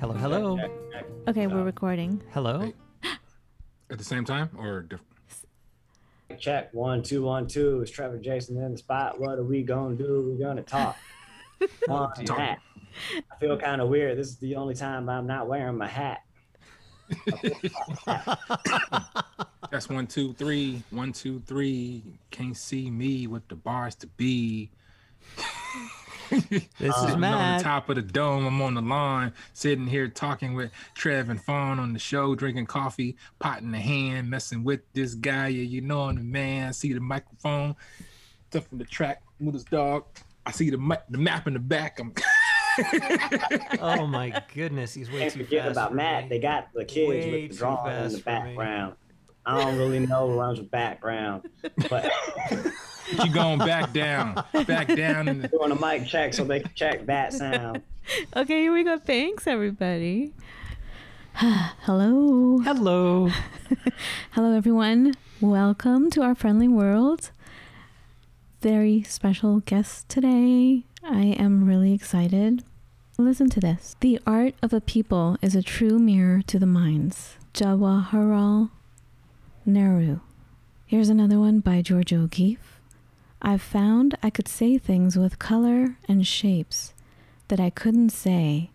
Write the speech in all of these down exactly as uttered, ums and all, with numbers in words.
Hello, hello. Okay, we're recording. Hello. At the same time or different? Check, one, two, one, two. It's Trevor, Jason in the spot. What are we going to do? We're going to talk. On talk. Hat. I feel kind of weird. This is the only time I'm not wearing my hat. That's one, two, three. One, two, three. Can't see me with the bars to be. This uh, is Matt. I'm on the top of the dome. I'm on the lawn, sitting here talking with Trev and Fawn on the show, drinking coffee, pot in the hand, messing with this guy. Yeah, you know I'm the man. See the microphone, stuff from the track, with his dog. I see the ma- the map in the back. I'm oh my goodness, he's way Can't too forget fast. About for Matt. Me. They got the kids way with the drawing in the background. I don't really know what runs with background, but. You going back down, back down. In the- Doing a mic check so they can check that sound. Okay, here we go. Thanks, everybody. Hello. Hello. Hello, everyone. Welcome to Our Friendly World. Very special guest today. I am really excited. Listen to this. The art of a people is a true mirror to the minds. Jawaharlal Nehru. Here's another one by George O'Keefe. I've found I could say things with color and shapes that I couldn't say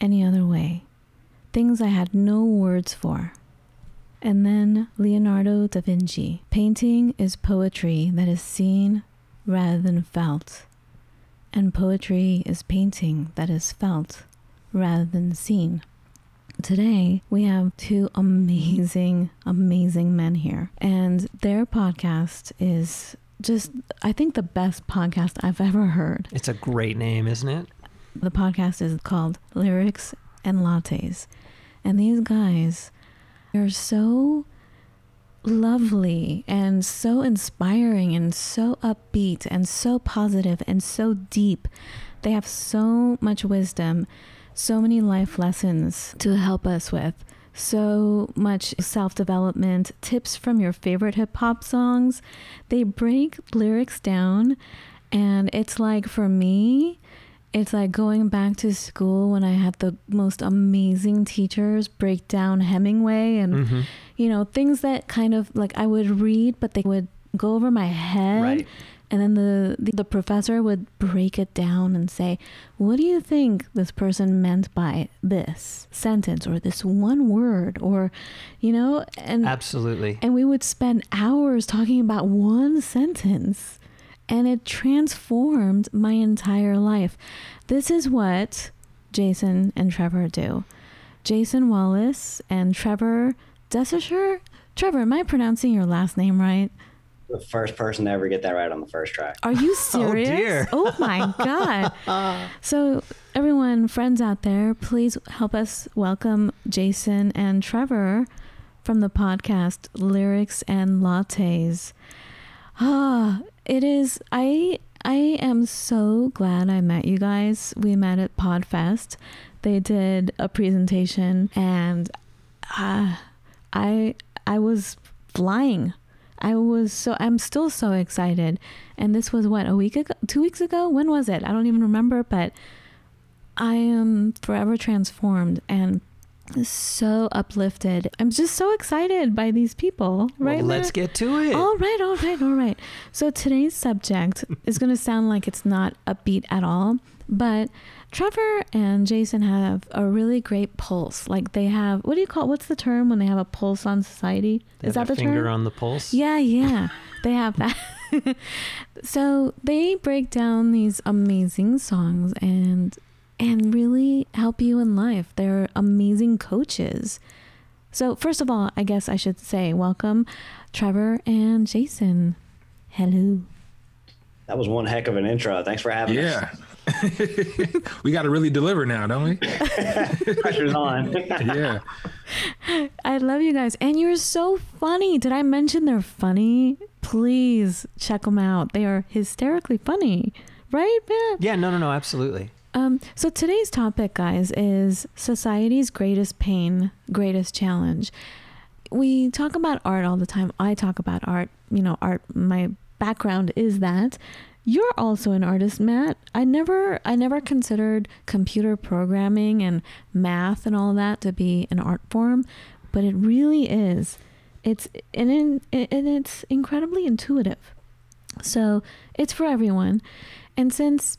any other way. Things I had no words for. And then Leonardo da Vinci. Painting is poetry that is seen rather than felt. And poetry is painting that is felt rather than seen. Today, we have two amazing, amazing men here. And their podcast is... just, I think, the best podcast I've ever heard. It's a great name, isn't it? The podcast is called Lyrics and Lattes. And these guys are so lovely and so inspiring and so upbeat and so positive and so deep. They have so much wisdom, so many life lessons to help us with. So much self-development, tips from your favorite hip-hop songs. They break lyrics down, and it's like, for me, it's like going back to school when I had the most amazing teachers break down Hemingway and, mm-hmm. you know, things that kind of, like, I would read, but they would go over my head. Right. And then the, the, the professor would break it down and say, what do you think this person meant by this sentence or this one word or, you know, and absolutely. And we would spend hours talking about one sentence, and it transformed my entire life. This is what Jason and Trevor do. Jason Wallace and Trevor Desisher. Trevor, am I pronouncing your last name right? The first person to ever get that right on the first try. Are you serious? Oh, dear. Oh my God. uh, so everyone, friends out there, please help us welcome Jason and Trevor from the podcast Lyrics and Lattes. Ah, it is. I I am so glad I met you guys. We met at Podfest. They did a presentation, and uh, I I was flying. I was so, I'm still so excited. And this was what, a week ago, two weeks ago? When was it? I don't even remember, but I am forever transformed and so uplifted. I'm just so excited by these people, right? Well, let's get to it. All right, all right, all right. So today's subject is going to sound like it's not upbeat at all, but Trevor and Jason have a really great pulse. Like they have, what do you call, what's the term when they have a pulse on society? They Is that the finger term? On the pulse? Yeah, yeah. They have that. So they break down these amazing songs and and really help you in life. They're amazing coaches. So first of all, I guess I should say welcome, Trevor and Jason. Hello. That was one heck of an intro. Thanks for having yeah. us. Yeah. We got to really deliver now, don't we? Pressure's on. Yeah. I love you guys. And you're so funny. Did I mention they're funny? Please check them out. They are hysterically funny. Right, man? Yeah, no, no, no, absolutely. Um, so today's topic, guys, is society's greatest pain, greatest challenge. We talk about art all the time. I talk about art. You know, art, my background is that. You're also an artist, Matt. I never I never considered computer programming and math and all that to be an art form, but it really is. It's and, in, and it's incredibly intuitive. So it's for everyone. And since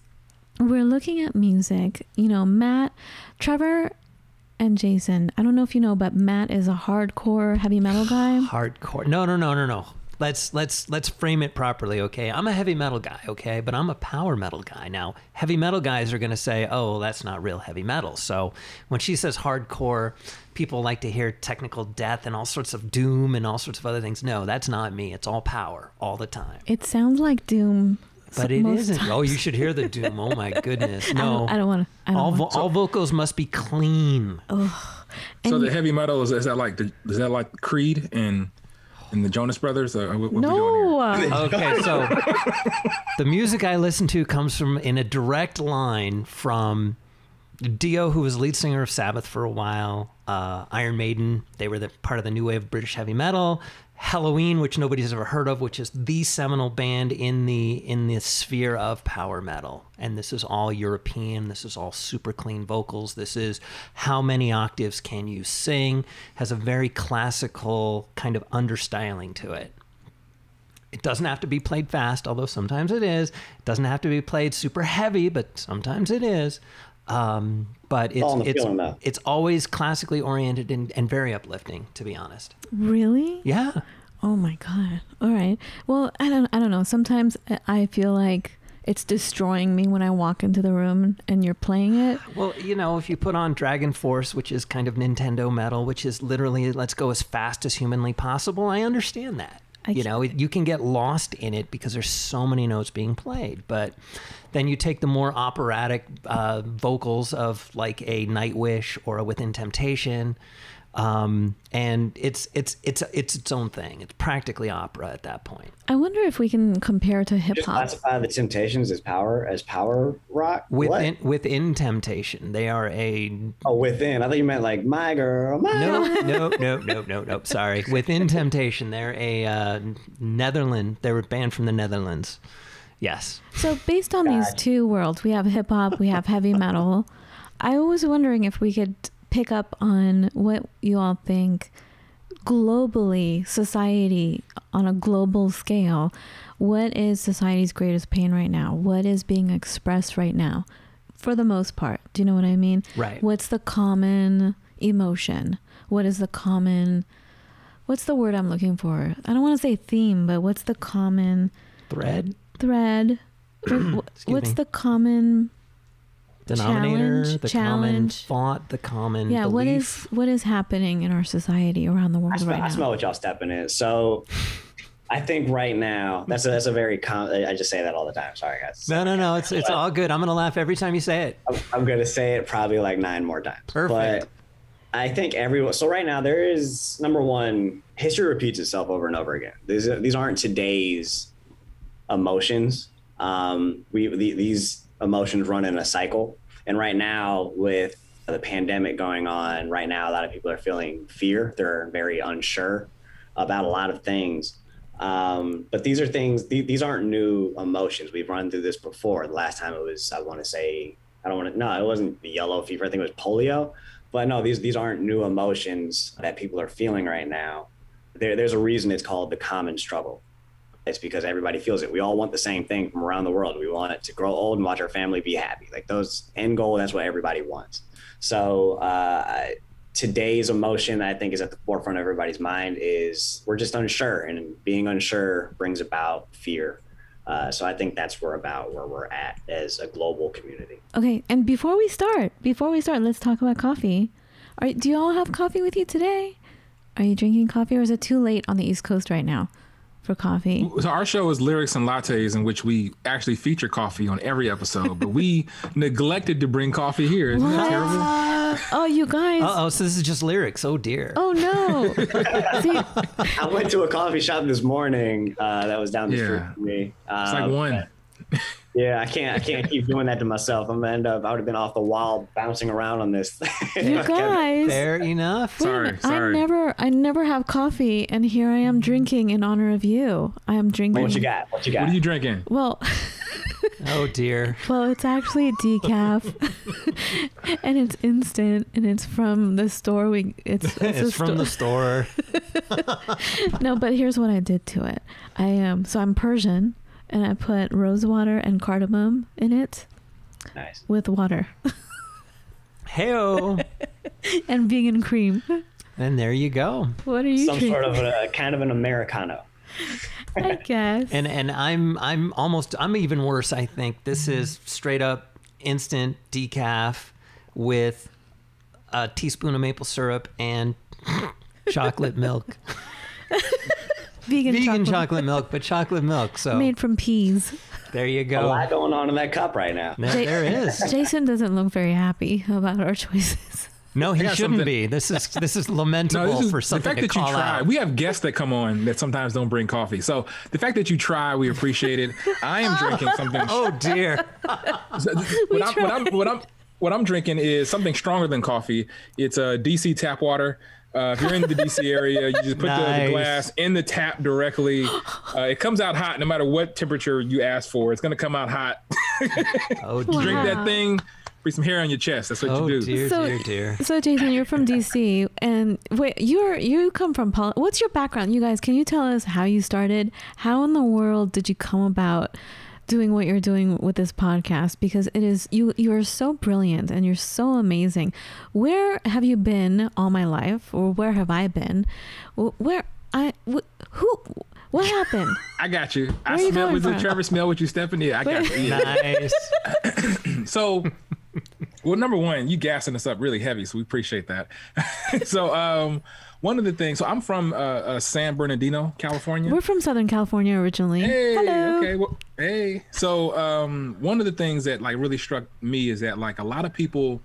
we're looking at music, you know, Matt, Trevor, and Jason, I don't know if you know, but Matt is a hardcore heavy metal guy. Hardcore. No, no, no, no, no. Let's let's let's frame it properly, okay? I'm a heavy metal guy, okay? But I'm a power metal guy. Now, heavy metal guys are going to say, oh, that's not real heavy metal. So when she says hardcore, people like to hear technical death and all sorts of doom and all sorts of other things. No, that's not me. It's all power all the time. It sounds like doom. But it isn't. Times. Oh, you should hear the doom. Oh, my goodness. No. I don't want to. All, vo- all vocals must be clean. Oh. So the heavy metal, is, is that like the, is that like Creed and and the Jonas Brothers? Or what, what no. Are we doing here? Okay, so the music I listen to comes from in a direct line from Dio, who was lead singer of Sabbath for a while, uh, Iron Maiden. They were the part of the new wave of British heavy metal. Helloween, which nobody's ever heard of, which is the seminal band in the in the sphere of power metal. And this is all European. This is all super clean vocals. This is how many octaves can you sing? Has a very classical kind of understyling to it. It doesn't have to be played fast, although sometimes it is. It doesn't have to be played super heavy, but sometimes it is. Um, but it's it's, it's, it's always classically oriented and, and very uplifting, to be honest. Really? Yeah. Oh my God. All right. Well, I don't, I don't know. Sometimes I feel like it's destroying me when I walk into the room and you're playing it. Well, you know, if you put on Dragon Force, which is kind of Nintendo metal, which is literally, let's go as fast as humanly possible. I understand that. I you know, you can get lost in it because there's so many notes being played. But then you take the more operatic uh, vocals of like a Nightwish or a Within Temptation, um, and it's it's it's it's its own thing. It's practically opera at that point. I wonder if we can compare to hip hop. Just classify the Temptations as power as power rock. Within what? Within Temptation, they are a oh within. I thought you meant like my girl. My no, no, no, no, no, no. Sorry, Within Temptation, they're a uh, Netherlands. They were banned from the Netherlands. Yes. So based on God. These two worlds, we have hip hop, we have heavy metal. I was wondering if we could pick up on what you all think globally, society on a global scale. What is society's greatest pain right now? What is being expressed right now? For the most part, do you know what I mean? Right. What's the common emotion? What is the common, what's the word I'm looking for? I don't want to say theme, but what's the common thread? Thread. What's me. The common denominator? Challenge, the challenge. Common thought. The common yeah. Belief. What is what is happening in our society around the world I sm- right now? I smell what y'all stepping in. So, I think right now that's a, that's a very com- I just say that all the time. Sorry guys. No, no, no. It's it's but all good. I'm gonna laugh every time you say it. I'm, I'm gonna say it probably like nine more times. Perfect. But I think everyone. So right now there is number one. History repeats itself over and over again. These these aren't today's emotions. Um, we the, these emotions run in a cycle. And right now with the pandemic going on right now, a lot of people are feeling fear. They're very unsure about a lot of things. Um, but these are things, th- these aren't new emotions. We've run through this before. The last time it was, I want to say, I don't want to, no, it wasn't the yellow fever. I think it was polio. But no, these these aren't new emotions that people are feeling right now. There, there's a reason it's called the common struggle. It's because everybody feels it. We all want the same thing from around the world. We want it to grow old and watch our family be happy. Like those end goal, that's what everybody wants. So uh, today's emotion, I think, is at the forefront of everybody's mind is we're just unsure, and being unsure brings about fear. Uh, so I think that's where about where we're at as a global community. Okay, and before we start, before we start, let's talk about coffee. All right, do you all have coffee with you today? Are you drinking coffee, or is it too late on the East Coast right now? for coffee. So our show is Lyrics and Lattes, in which we actually feature coffee on every episode, but we neglected to bring coffee here. Isn't that terrible? Oh, you guys. Uh-oh, so this is just lyrics. Oh, dear. Oh, no. See, I went to a coffee shop this morning uh, that was down the yeah. street from me. Uh, it's like one. Yeah, I can't I can't keep doing that to myself. I'm going to end up, I would have been off the wall bouncing around on this. You guys. Fair enough. Sorry, sorry. I never, I never have coffee, and here I am drinking in honor of you. I am drinking. What you got? What you got? What are you drinking? Well... Oh dear. Well, it's actually decaf, and it's instant, and it's from the store. We it's it's, it's from sto- the store. No, but here's what I did to it. I am um, so I'm Persian, and I put rose water and cardamom in it. Nice. With water. Heyo. And vegan cream. And there you go. What are you? Some drinking? Sort of a kind of an Americano. I guess. And and I'm I'm almost I'm even worse, I think. This mm-hmm. is straight up instant decaf with a teaspoon of maple syrup and chocolate milk. Vegan, Vegan chocolate. chocolate milk, but chocolate milk. So made from peas. There you go. A lot going on in that cup right now. J- there is. Jason doesn't look very happy about our choices. No, he shouldn't something. be. This is this is lamentable no, this is, for something the fact to that call you try, out. We have guests that come on that sometimes don't bring coffee. So the fact that you try, we appreciate it. I am drinking something. Oh dear. So, what, I'm, what, I'm, what, I'm, what I'm drinking is something stronger than coffee. It's a uh, D C tap water. Uh, if you're in the D C area, you just put nice. the, the glass in the tap directly. Uh, it comes out hot no matter what temperature you ask for. It's going to come out hot. Oh, dear. Drink that thing. Free some hair on your chest. That's what oh, you do. Dear, so, dear, dear. So, Jason, you're from D C, and wait, you're you come from Pol- what's your background? You guys, can you tell us how you started? How in the world did you come about doing what you're doing with this podcast? Because it is you. You are so brilliant, and you're so amazing. Where have you been all my life, or where have I been? Where I who? What happened? I got you. Where I you smell with Trevor. Smell what you stepping in. I got you. Nice. So. Well, number one, you gassing us up really heavy, so we appreciate that. So um, one of the things, so I'm from uh, uh, San Bernardino, California. We're from Southern California originally. Hey, hello. Okay. Well, hey. So um, one of the things that like really struck me is that like a lot of people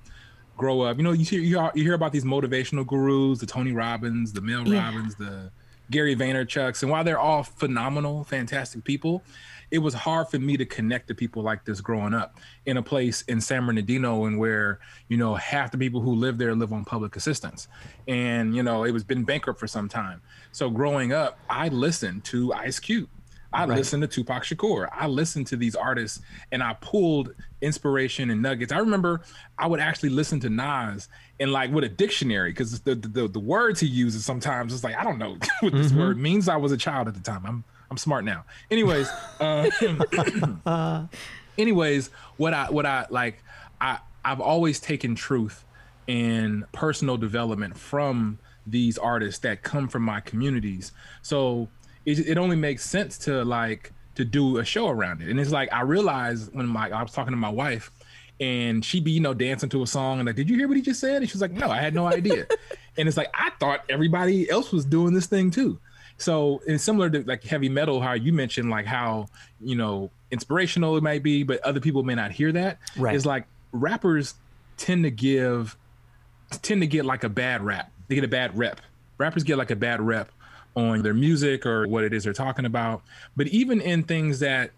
grow up, you know, you hear, you hear about these motivational gurus, the Tony Robbins, the Mel yeah. Robbins, the Gary Vaynerchuks, and while they're all phenomenal, fantastic people, it was hard for me to connect to people like this growing up in a place in San Bernardino and where, you know, half the people who live there live on public assistance. And, you know, it was been bankrupt for some time. So growing up, I listened to Ice Cube. I right. listened to Tupac Shakur. I listened to these artists and I pulled inspiration and nuggets. I remember I would actually listen to Nas and like with a dictionary because the, the the words he uses sometimes it's like, I don't know what this mm-hmm. word means. I was a child at the time. I'm I'm smart now. Anyways, uh, anyways, what I what I like, I I've always taken truth and personal development from these artists that come from my communities. So it it only makes sense to like to do a show around it. And it's like I realized when my I was talking to my wife, and she'd be you know dancing to a song and like, did you hear what he just said? And she was like, no, I had no idea. And it's like I thought everybody else was doing this thing too. So it's similar to like heavy metal, how you mentioned like how, you know, inspirational it might be, but other people may not hear that. Right. It's like rappers tend to give, tend to get like a bad rap. They get a bad rep. Rappers get like a bad rep on their music or what it is they're talking about. But even in things that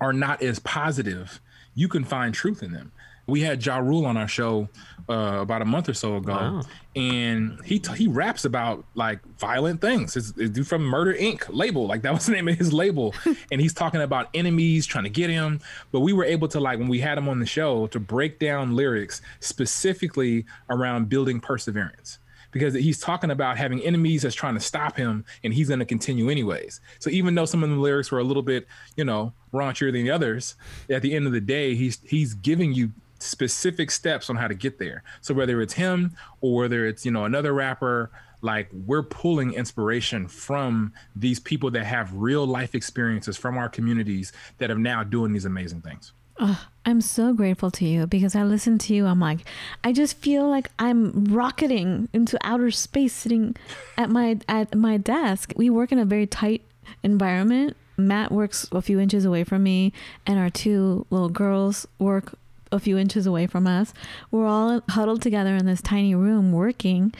are not as positive, you can find truth in them. We had Ja Rule on our show uh, about a month or so ago, wow. and he t- he raps about like violent things. It's, it's from Murder Incorporated label, like that was the name of his label, and he's talking about enemies trying to get him. But we were able to like when we had him on the show to break down lyrics specifically around building perseverance. Because he's talking about having enemies that's trying to stop him and he's going to continue anyways. So even though some of the lyrics were a little bit, you know, raunchier than the others, at the end of the day, he's he's giving you specific steps on how to get there. So whether it's him or whether it's, you know, another rapper, like we're pulling inspiration from these people that have real life experiences from our communities that are now doing these amazing things. Oh, I'm so grateful to you because I listen to you. I'm like, I just feel like I'm rocketing into outer space sitting at my at my desk. We work in a very tight environment. Matt works a few inches away from me, and our two little girls work a few inches away from us. We're all huddled together in this tiny room working,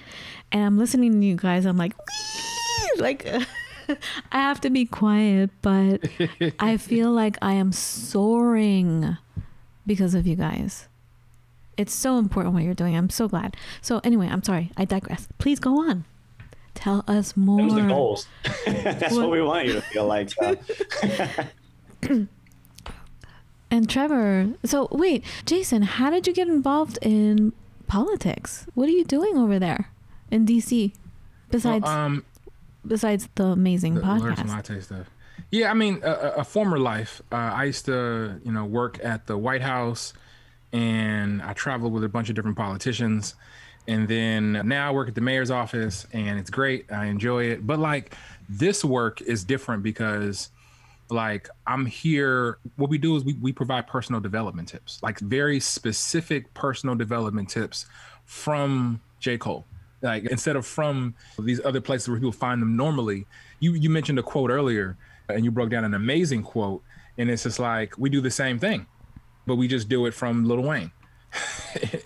and I'm listening to you guys. I'm like, wee! Like, uh, I have to be quiet, but I feel like I am soaring because of you guys. It's so important what you're doing. I'm so glad. So anyway, I'm sorry. I digress. Please go on. Tell us more. Those are the goals. That's what? what we want you to feel like. So. And Trevor, so wait, Jason, how did you get involved in politics? What are you doing over there in D C besides well, um, besides the amazing the podcast? Lyrics and Lattes stuff. Yeah, I mean, a, a former life. Uh, I used to, you know, work at the White House, and I traveled with a bunch of different politicians. And then now I work at the mayor's office, and it's great. I enjoy it. But like, this work is different because like I'm here, what we do is we, we provide personal development tips, like very specific personal development tips from J. Cole. Like instead of from these other places where people find them normally, you, you mentioned a quote earlier and you broke down an amazing quote. And it's just like, we do the same thing, but we just do it from Lil Wayne.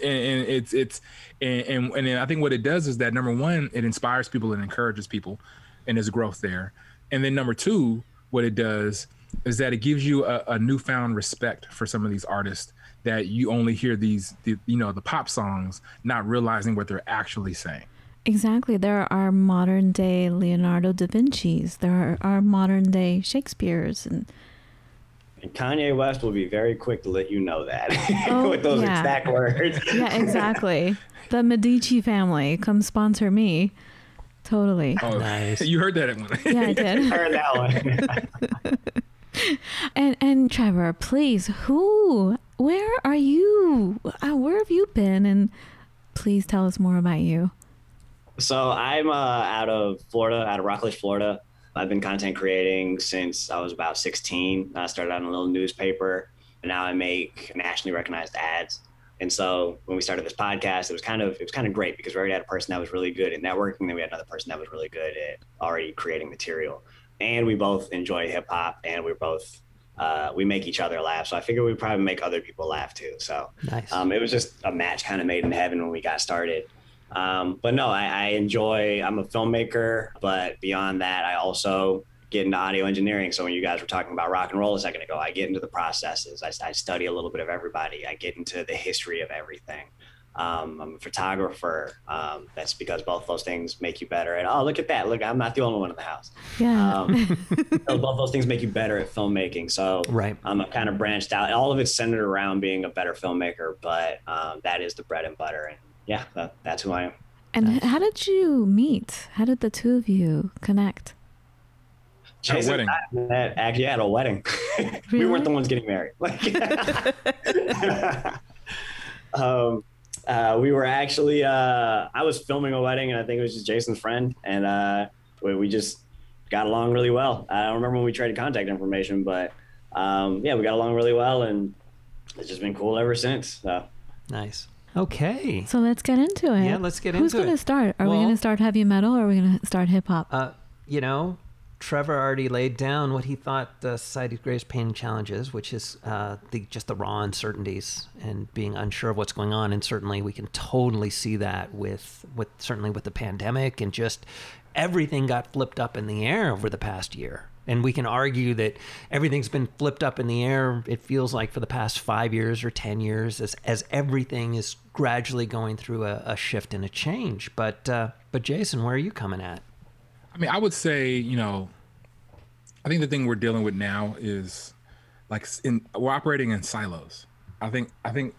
and it's it's and, and and I think what it does is that, number one, it inspires people and encourages people, and there's growth there. And then number two, what it does is that it gives you a, a newfound respect for some of these artists that you only hear these the, you know the pop songs, not realizing what they're actually saying. Exactly. There are modern day Leonardo da Vinci's, there are modern day Shakespeare's, and And Kanye West will be very quick to let you know that oh, with those yeah. exact words. Yeah, exactly. The Medici family, come sponsor me. Totally. Oh, nice. You heard that one. Yeah, I did. I heard that one. and and Trevor, please, who, where are you? Where have you been? And please tell us more about you. So I'm uh, out of Florida, out of Rockledge, Florida. I've been content creating since I was about sixteen. I started out in a little newspaper, and now I make nationally recognized ads. And so when we started this podcast, it was kind of it was kind of great because we already had a person that was really good at networking, then we had another person that was really good at already creating material. And we both enjoy hip hop, and we're both uh, we make each other laugh. So I figured we'd probably make other people laugh too. So nice. um, it was just a match kind of made in heaven when we got started. Um, but no, I, I enjoy, I'm a filmmaker, but beyond that, I also get into audio engineering. So when you guys were talking about rock and roll a second ago, I get into the processes. I, I study a little bit of everybody. I get into the history of everything. Um, I'm a photographer. Um, that's because both those things make you better at, oh, look at that. Look, I'm not the only one in the house. Yeah. Um, both those things make you better at filmmaking. So right. um, I'm kind of branched out. All of it's centered around being a better filmmaker, but um, that is the bread and butter. And yeah, that, that's who I am. And nice. How did you meet? How did the two of you connect? At a wedding. Met, actually, at a wedding. Really? We weren't the ones getting married. Like, um, uh, we were actually, uh, I was filming a wedding, and I think it was just Jason's friend. And uh, we, we just got along really well. I don't remember when we traded contact information, but um, yeah, we got along really well. And it's just been cool ever since. So. Nice. Okay. So let's get into it. Yeah, let's get Who's into gonna it. Who's going to start? Are well, we going to start heavy metal, or are we going to start hip hop? Uh, you know, Trevor already laid down what he thought the society's greatest pain and challenge is, which is uh, the, just the raw uncertainties and being unsure of what's going on. And certainly we can totally see that with, with certainly with the pandemic, and just everything got flipped up in the air over the past year. And we can argue that everything's been flipped up in the air, it feels like, for the past five years or ten years, as, as everything is gradually going through a, a shift and a change. But uh, but Jason, where are you coming at? I mean, I would say, you know, I think the thing we're dealing with now is like in, we're operating in silos. I think I think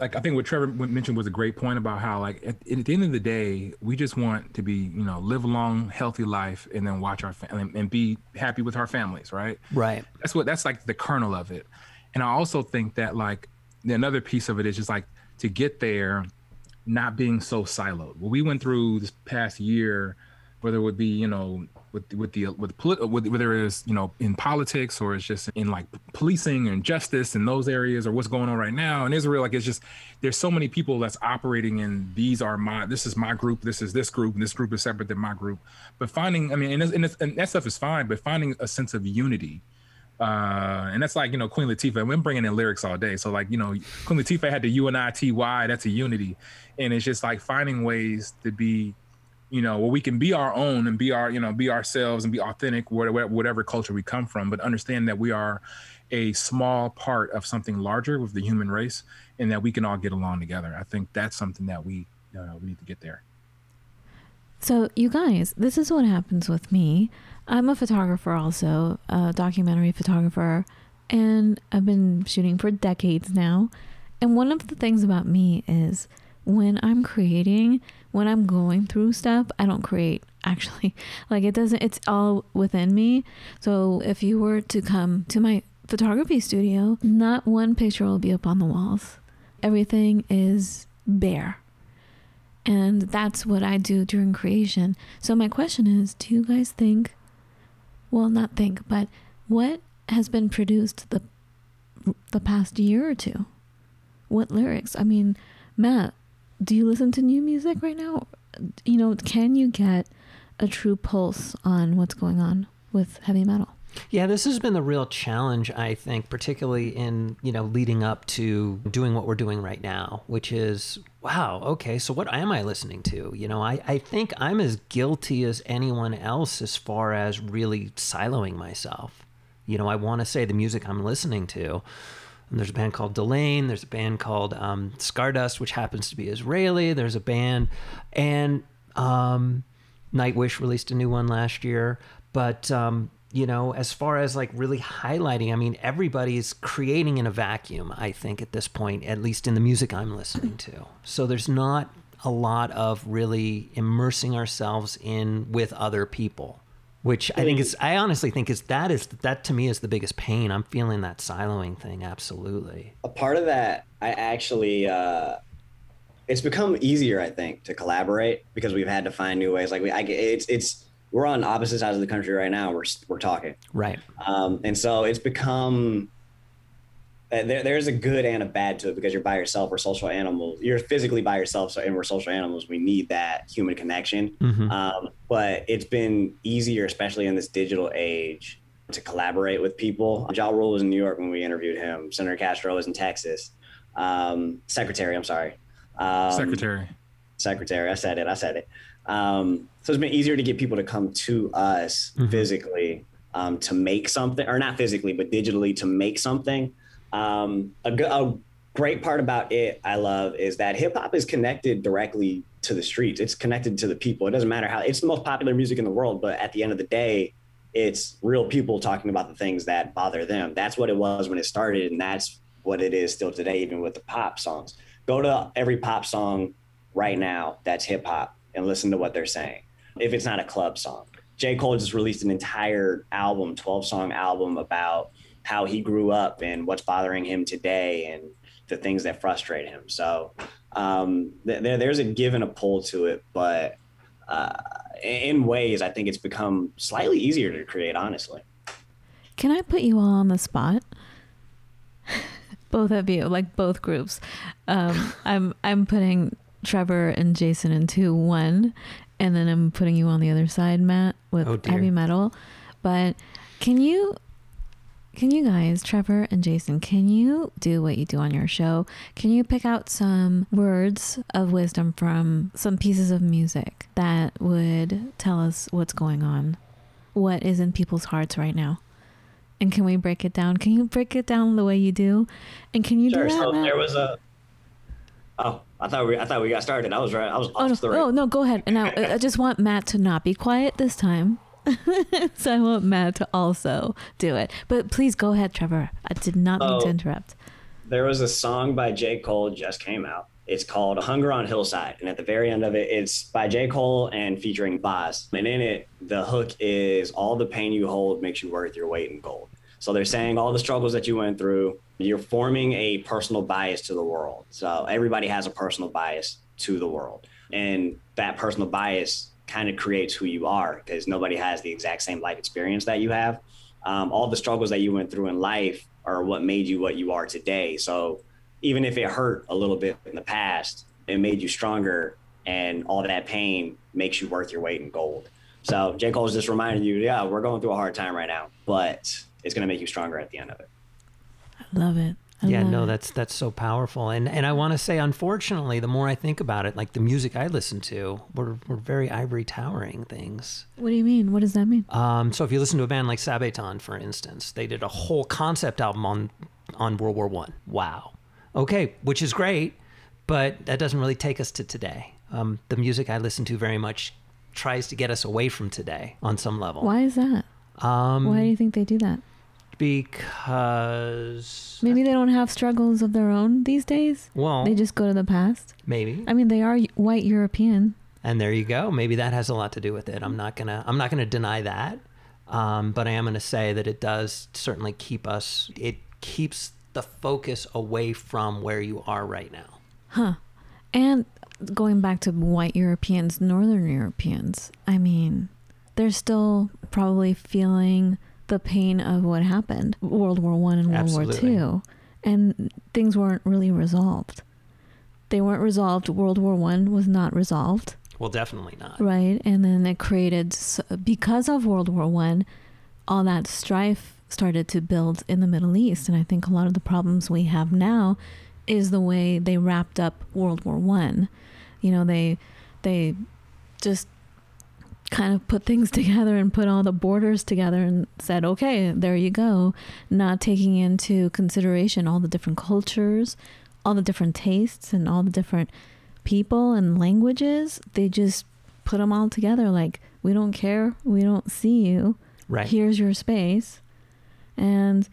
like I think what Trevor mentioned was a great point about how like at, at the end of the day, we just want to be, you know, live a long, healthy life, and then watch our family and be happy with our families. Right. Right. That's what that's like the kernel of it. And I also think that like another piece of it is just like to get there, not being so siloed. Well, we went through this past year, whether it would be, you know, with with the with polit- whether it is, you know, in politics or it's just in like policing and justice in those areas, or what's going on right now in Israel. Like, it's just, there's so many people that's operating in, these are my, this is my group, this is this group, and this group is separate than my group. But finding, I mean, and, it's, and, it's, and that stuff is fine, but finding a sense of unity. Uh, and that's like, you know, Queen Latifah, we're bringing in lyrics all day. So like, you know, Queen Latifah had the U N I T Y, that's a unity. And it's just like finding ways to be, you know, where we can be our own and be our, you know, be ourselves and be authentic, whatever culture we come from, but understand that we are a small part of something larger with the human race, and that we can all get along together. I think that's something that we, uh, we need to get there. So you guys, this is what happens with me. I'm a photographer also, a documentary photographer, and I've been shooting for decades now. And one of the things about me is, when I'm creating, when I'm going through stuff, I don't create, actually. Like, it doesn't, it's all within me. So if you were to come to my photography studio, not one picture will be up on the walls. Everything is bare. And that's what I do during creation. So my question is, do you guys think, well, not think, but what has been produced the the past year or two? What lyrics? I mean, Matt, do you listen to new music right now? You know, can you get a true pulse on what's going on with heavy metal? Yeah, this has been the real challenge, I think, particularly in, you know, leading up to doing what we're doing right now, which is, wow, okay, so what am I listening to? You know, I, I think I'm as guilty as anyone else as far as really siloing myself. You know, I want to say the music I'm listening to. And there's a band called Delane. There's a band called um, Scardust, which happens to be Israeli. There's a band, and um, Nightwish released a new one last year. But, um, you know, as far as like really highlighting, I mean, everybody's creating in a vacuum, I think, at this point, at least in the music I'm listening to. So there's not a lot of really immersing ourselves in with other people. Which I think is, I honestly think is that is, that to me is the biggest pain. I'm feeling that siloing thing, absolutely. A part of that, I actually, uh, it's become easier, I think, to collaborate because we've had to find new ways. Like we, I, it's, it's, we're on opposite sides of the country right now. We're, we're talking. Right. Um, and so it's become, there, there's a good and a bad to it because you're by yourself. We're social animals. You're physically by yourself, so, and we're social animals. We need that human connection. Mm-hmm. Um, but it's been easier, especially in this digital age, to collaborate with people. Ja Rule was in New York when we interviewed him. Senator Castro was in Texas. Um, Secretary, I'm sorry. Um, Secretary. Secretary, I said it, I said it. Um, so it's been easier to get people to come to us mm-hmm. physically um, to make something, or not physically, but digitally to make something. Um, a, a great part about it, I love, is that hip hop is connected directly to the streets. It's connected to the people. It doesn't matter how, it's the most popular music in the world, but at the end of the day, it's real people talking about the things that bother them. That's what it was when it started. And that's what it is still today, even with the pop songs. Go to every pop song right now that's hip hop and listen to what they're saying. If it's not a club song. J. Cole just released an entire album, twelve song album about how he grew up and what's bothering him today and the things that frustrate him. So um, th- there's a give and a pull to it, but uh, in ways, I think it's become slightly easier to create, honestly. Can I put you all on the spot? Both of you, like both groups. Um, I'm I'm putting Trevor and Jason into one, and then I'm putting you on the other side, Matt, with oh heavy metal. But can you... Can you guys, Trevor and Jason, can you do what you do on your show? Can you pick out some words of wisdom from some pieces of music that would tell us what's going on? What is in people's hearts right now? And can we break it down? Can you break it down the way you do? And can you sure, do that? Sure, so there was a... Oh, I thought we I thought we got started. I was right. I was off oh, no. the right. Oh, no, go ahead. And I, I just want Matt to not be quiet this time. So I want Matt to also do it, but please go ahead, Trevor. I did not mean oh, to interrupt. There was a song by J. Cole just came out. It's called "Hunger on Hillside," and at the very end of it, it's by J. Cole and featuring Boz. And in it, the hook is "All the pain you hold makes you worth your weight in gold." So they're saying all the struggles that you went through, you're forming a personal bias to the world. So everybody has a personal bias to the world, and that personal bias kind of creates who you are, because nobody has the exact same life experience that you have. Um, all the struggles that you went through in life are what made you what you are today. So even if it hurt a little bit in the past, it made you stronger, and all that pain makes you worth your weight in gold. So J. Cole's just reminding you, yeah, we're going through a hard time right now, but it's going to make you stronger at the end of it. I love it. I yeah, love no, it. that's that's so powerful. And and I want to say, unfortunately, the more I think about it, like the music I listen to, we're we're very ivory towering things. What do you mean? What does that mean? Um, so if you listen to a band like Sabaton, for instance, they did a whole concept album on on World War One. Wow. Okay, which is great, but that doesn't really take us to today. Um, the music I listen to very much tries to get us away from today on some level. Why is that? Um, Why do you think they do that? Because maybe they don't have struggles of their own these days. Well, they just go to the past. Maybe. I mean, they are white European. And there you go. Maybe that has a lot to do with it. I'm not gonna. I'm not gonna deny that. Um, but I am gonna say that it does certainly keep us. It keeps the focus away from where you are right now. Huh. And going back to white Europeans, Northern Europeans. I mean, they're still probably feeling the pain of what happened, World War One and World Absolutely. War Two, and things weren't really resolved. They weren't resolved. World War One was not resolved. Well, definitely not. Right, and then it created, because of World War One, all that strife started to build in the Middle East, and I think a lot of the problems we have now is the way they wrapped up World War One. You know, they they just kind of put things together and put all the borders together and said, okay, there you go, not taking into consideration all the different cultures, all the different tastes, and all the different people and languages. They just put them all together like, we don't care, we don't see you, right, here's your space. And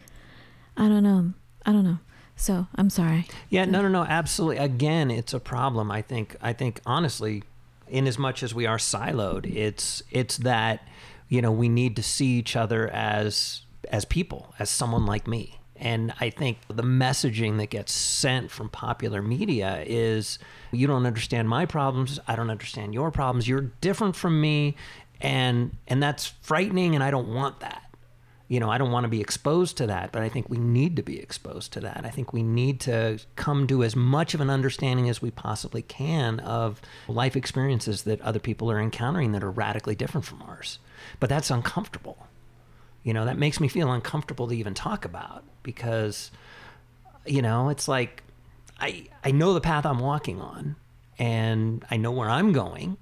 I don't know, I don't know. So I'm sorry. Yeah, no, no, no, absolutely. Again, it's a problem. I think, I think honestly, in as much as we are siloed, it's it's that, you know, we need to see each other as as people, as someone like me. And I think the messaging that gets sent from popular media is, you don't understand my problems, I don't understand your problems, you're different from me, and and that's frightening, and I don't want that. You know, I don't want to be exposed to that, but I think we need to be exposed to that. I think we need to come to as much of an understanding as we possibly can of life experiences that other people are encountering that are radically different from ours. But that's uncomfortable. You know, that makes me feel uncomfortable to even talk about, because, you know, it's like, I I know the path I'm walking on, and I know where I'm going,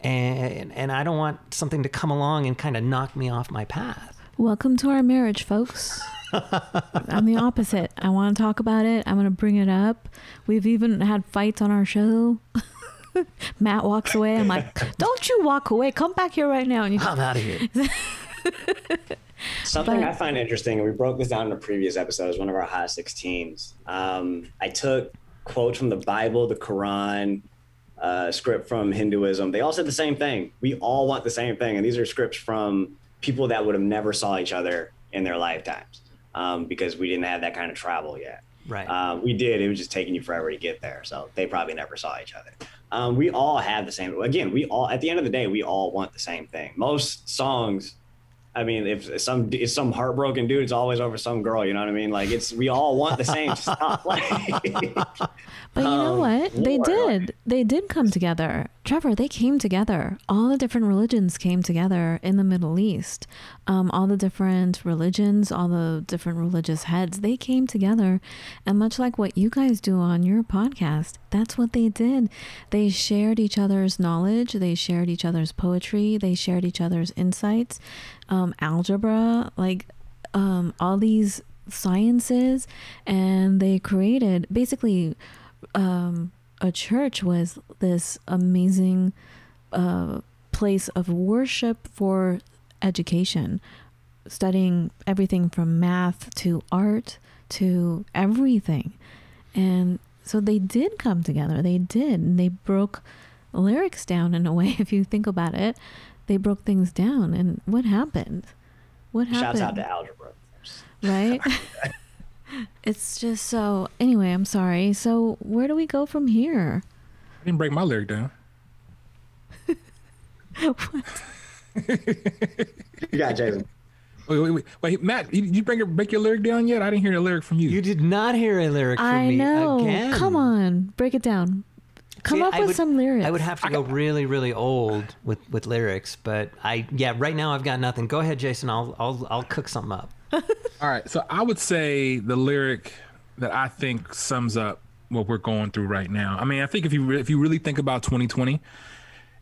and and I don't want something to come along and kind of knock me off my path. Welcome to our marriage, folks. I'm the opposite. I want to talk about it. I'm going to bring it up. We've even had fights on our show. Matt walks away. I'm like, don't you walk away. Come back here right now. And you I'm out of here. Something but, I find interesting, and we broke this down in a previous episode, is one of our hot sixteens. Um, I took quotes from the Bible, the Quran, uh, script from Hinduism. They all said the same thing. We all want the same thing. And these are scripts from people that would have never saw each other in their lifetimes, um, because we didn't have that kind of travel yet. Right. Uh, we did. It was just taking you forever to get there. So they probably never saw each other. Um, we all have the same. Again, we all, at the end of the day, we all want the same thing. Most songs, I mean, if some if some heartbroken dude, it's always over some girl. You know what I mean? Like, it's, we all want the same stuff. But you know what? Um, they did. They did come together. Trevor, they came together. All the different religions came together in the Middle East. Um, all the different religions, all the different religious heads, they came together. And much like what you guys do on your podcast, that's what they did. They shared each other's knowledge. They shared each other's poetry. They shared each other's insights. Um, algebra, like um, all these sciences, and they created basically um, a church was this amazing uh, place of worship for education, studying everything from math to art to everything. And so they did come together. They did. And they broke lyrics down in a way, if you think about it. They broke things down. And what happened? What happened? Shouts out to algebra. Right? It's just so... Anyway, I'm sorry. So where do we go from here? I didn't break my lyric down. What? You got it, Jason. Wait, wait, wait, wait, Matt! Did you bring your, break your lyric down yet? I didn't hear a lyric from you. You did not hear a lyric from I me know. Again. Come on, break it down. Come See, up I with would, some lyrics. I would have to I go got, really, really old with, with lyrics, but I yeah, right now I've got nothing. Go ahead, Jason. I'll I'll I'll cook something up. All right. So I would say the lyric that I think sums up what we're going through right now. I mean, I think if you re- if you really think about twenty twenty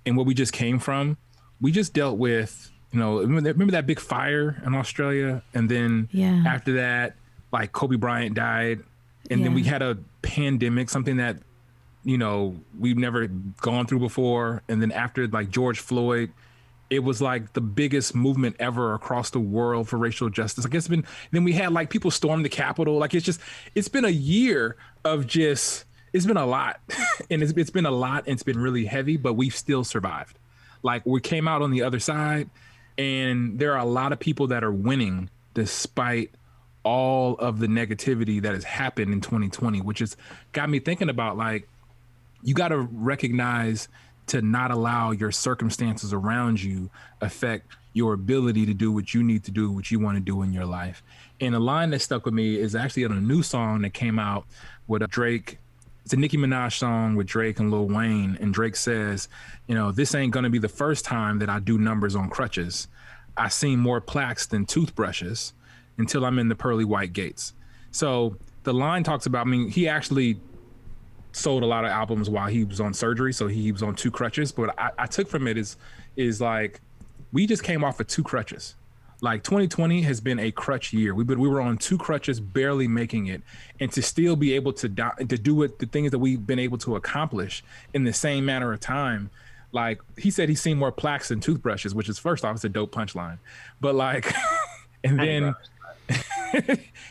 and what we just came from, we just dealt with. You know, remember that big fire in Australia? And then yeah. after that, like Kobe Bryant died. And yeah. then we had a pandemic, something that, you know, we've never gone through before. And then after like George Floyd, it was like the biggest movement ever across the world for racial justice. I guess it's been, then we had like people storm the Capitol. Like it's just, it's been a year of just, it's been a lot. and it's, it's been a lot and it's been really heavy, but we've still survived. Like we came out on the other side. And there are a lot of people that are winning despite all of the negativity that has happened in twenty twenty, which has got me thinking about, like, you got to recognize to not allow your circumstances around you affect your ability to do what you need to do, what you want to do in your life. And a line that stuck with me is actually on a new song that came out with a Drake. It's a Nicki Minaj song with Drake and Lil Wayne. And Drake says, you know, this ain't gonna be the first time that I do numbers on crutches. I seen more plaques than toothbrushes until I'm in the pearly white gates. So the line talks about, I mean, he actually sold a lot of albums while he was on surgery. So he was on two crutches. But I, I took from it is, is like, we just came off of two crutches. Like twenty twenty has been a crutch year. We but we were on two crutches, barely making it, and to still be able to do, to do it, the things that we've been able to accomplish in the same manner of time. Like he said, he's seen more plaques than toothbrushes, which is first off, it's a dope punchline. But like, and then,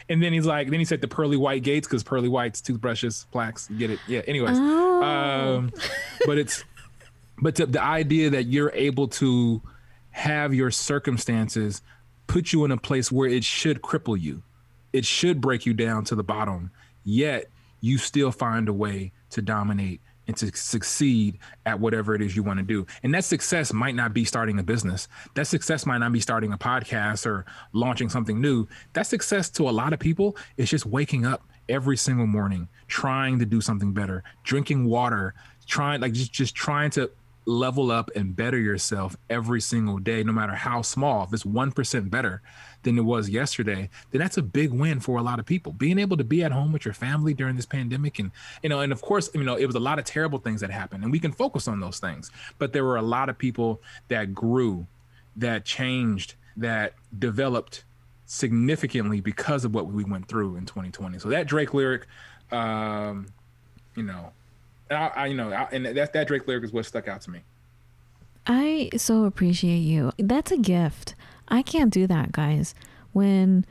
and then he's like, then he said the pearly white gates because pearly whites, toothbrushes, plaques, you get it? Yeah. Anyways, oh. um, but it's but to, the idea that you're able to have your circumstances put you in a place where it should cripple you. It should break you down to the bottom, yet you still find a way to dominate and to succeed at whatever it is you want to do. And that success might not be starting a business. That success might not be starting a podcast or launching something new. That success to a lot of people is just waking up every single morning, trying to do something better, drinking water, trying like just, just trying to level up and better yourself every single day, no matter how small. If it's one percent better than it was yesterday, then that's a big win for a lot of people. Being able to be at home with your family during this pandemic, and you know, and of course, you know, it was a lot of terrible things that happened, and we can focus on those things. But there were a lot of people that grew, that changed, that developed significantly because of what we went through in twenty twenty. So that Drake lyric, um, you know, I, I, you know, I, and that that Drake lyric is what stuck out to me. I so appreciate you. That's a gift. I can't do that, guys. When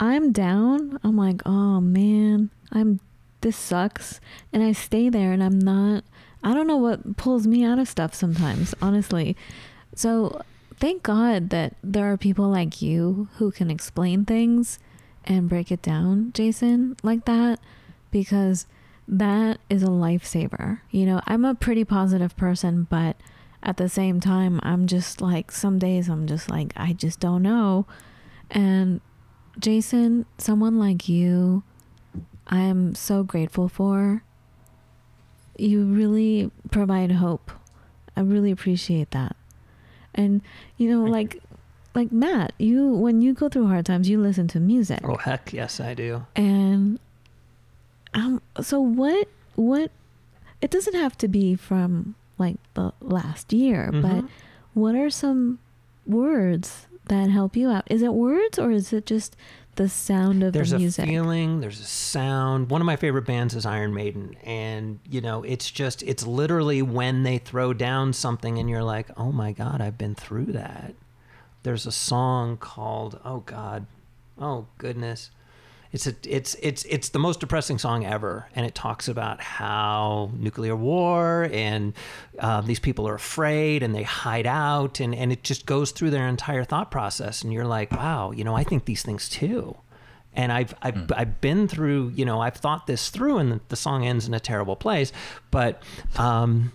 I'm down, I'm like, oh man, I'm this sucks, and I stay there, and I'm not. I don't know what pulls me out of stuff sometimes, honestly. So thank God that there are people like you who can explain things and break it down, Jason, like that, because that is a lifesaver. You know, I'm a pretty positive person, but at the same time, I'm just like, some days I'm just like, I just don't know. And Jason, someone like you, I'm so grateful for. You really provide hope. I really appreciate that. And, you know, like, like Matt, you, when you go through hard times, you listen to music. Oh, heck yes, I do. And Um, so what, what, it doesn't have to be from like the last year, mm-hmm. but what are some words that help you out? Is it words or is it just the sound of there's the music? There's a feeling, there's a sound. One of my favorite bands is Iron Maiden. And you know, it's just, it's literally when they throw down something and you're like, oh my God, I've been through that. There's a song called, oh God, oh goodness. It's a, it's it's it's the most depressing song ever, and it talks about how nuclear war and uh, these people are afraid and they hide out, and, and it just goes through their entire thought process, and you're like, wow, you know, I think these things too, and I've I've, mm. I've been through, you know, I've thought this through, and the, the song ends in a terrible place, but um,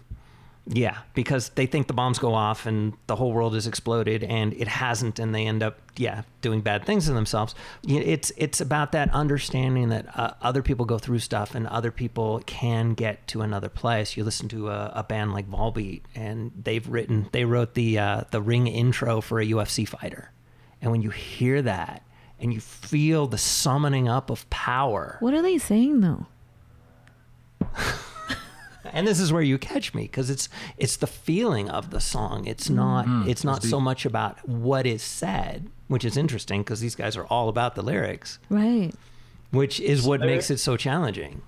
Yeah, because they think the bombs go off and the whole world is exploded, and it hasn't, and they end up, yeah, doing bad things to themselves. It's it's about that understanding that uh, other people go through stuff and other people can get to another place. You listen to a, a band like Volbeat, and they've written, they wrote the uh, the ring intro for a U F C fighter. And when you hear that and you feel the summoning up of power. What are they saying, though? And this is where you catch me, because it's it's the feeling of the song. It's not mm-hmm. it's not so much about what is said, which is interesting because these guys are all about the lyrics, right? Which is what so, makes it so challenging.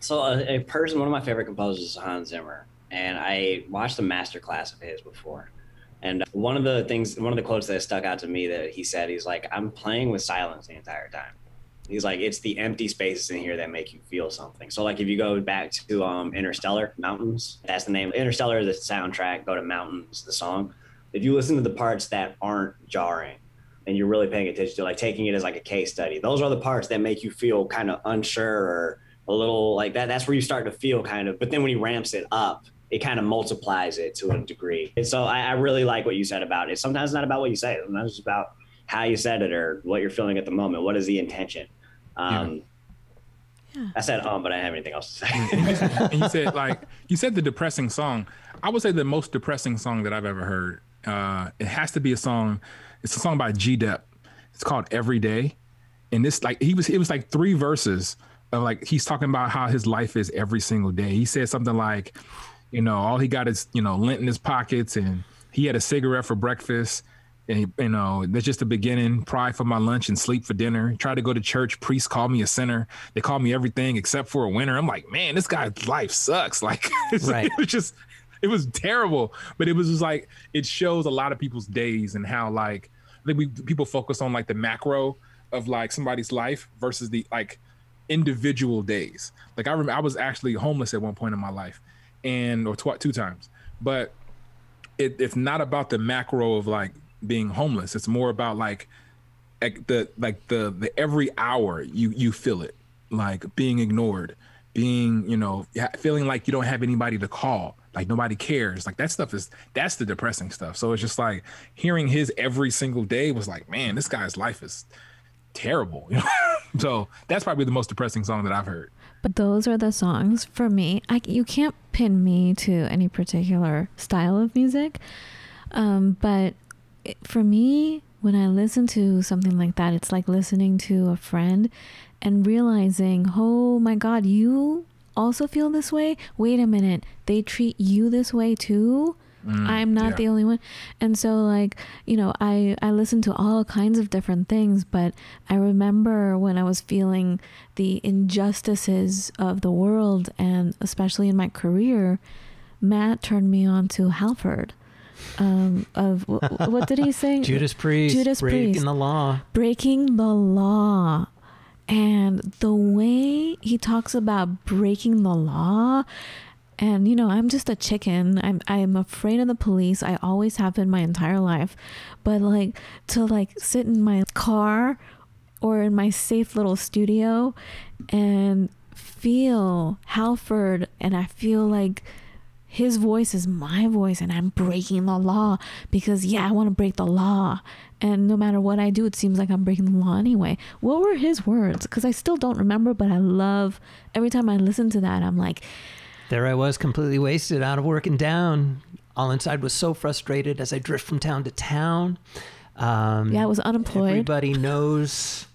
So a, a person, one of my favorite composers is Hans Zimmer, and I watched a masterclass of his before. And one of the things, one of the quotes that stuck out to me that he said, he's like, "I'm playing with silence the entire time." He's like, it's the empty spaces in here that make you feel something. So like if you go back to um, Interstellar, Mountains, that's the name. Interstellar is the soundtrack, go to Mountains, the song. If you listen to the parts that aren't jarring and you're really paying attention to, like taking it as like a case study, those are the parts that make you feel kind of unsure or a little like that. That's where you start to feel kind of, but then when he ramps it up, it kind of multiplies it to a degree. And so I, I really like what you said about it. Sometimes it's not about what you say. Sometimes it's about how you said it or what you're feeling at the moment. What is the intention? Um, yeah. I said um, but I didn't have anything else to say. And you said like you said the depressing song. I would say the most depressing song that I've ever heard. Uh, it has to be a song. It's a song by G. Dep. It's called Every Day, and this like he was. It was like three verses of like he's talking about how his life is every single day. He said something like, you know, all he got is you know lint in his pockets, and he had a cigarette for breakfast. And, you know, that's just the beginning. Pride for my lunch and sleep for dinner. Try to go to church. Priests call me a sinner. They call me everything except for a winner. I'm like, man, this guy's life sucks. Like, right. It was just, it was terrible. But it was just like, it shows a lot of people's days and how, like, I think we people focus on like the macro of like somebody's life versus the like individual days. Like, I remember I was actually homeless at one point in my life, and or tw- two times. But it, it's not about the macro of like being homeless. It's more about like the like the the every hour you you feel it, like being ignored, being you know feeling like you don't have anybody to call, like nobody cares. Like that stuff is that's the depressing stuff. So it's just like hearing his every single day was like, man, this guy's life is terrible. You know? So that's probably the most depressing song that I've heard. But those are the songs for me. I you can't pin me to any particular style of music, um, but. For me, when I listen to something like that, it's like listening to a friend and realizing, oh my God, you also feel this way? Wait a minute, they treat you this way too? Mm, I'm not yeah. the only one. And so like, you know, I, I listen to all kinds of different things, but I remember when I was feeling the injustices of the world, and especially in my career, Matt turned me on to Halford. Um, of w- what did he say? Judas Priest. Judas breaking Priest. the law. Breaking the law, and the way he talks about breaking the law, and you know, I'm just a chicken. I'm I'm afraid of the police. I always have been my entire life, but like to like sit in my car or in my safe little studio and feel Halford, and I feel like. His voice is my voice, and I'm breaking the law because, yeah, I want to break the law. And no matter what I do, it seems like I'm breaking the law anyway. What were his words? Because I still don't remember, but I love every time I listen to that, I'm like... There I was, completely wasted, out of work and down. All inside was so frustrated as I drift from town to town. Um, yeah, I was unemployed. Everybody knows...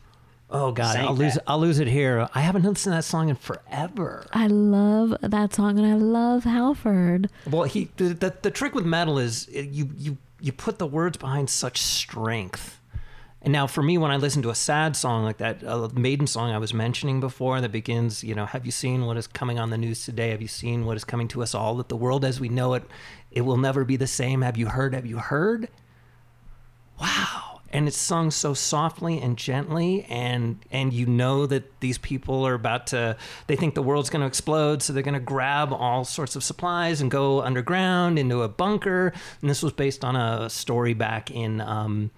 Oh God, I'll lose, I'll lose it here. I haven't listened to that song in forever. I love that song, and I love Halford. Well, he the, the, the trick with metal is you, you, you put the words behind such strength. And now for me, when I listen to a sad song like that, a Maiden song I was mentioning before that begins, you know, have you seen what is coming on the news today? Have you seen what is coming to us all? That the world as we know it, it will never be the same. Have you heard? Have you heard? Wow. And it's sung so softly and gently, and and you know that these people are about to, they think the world's going to explode, so they're going to grab all sorts of supplies and go underground into a bunker. And this was based on a story back in, um,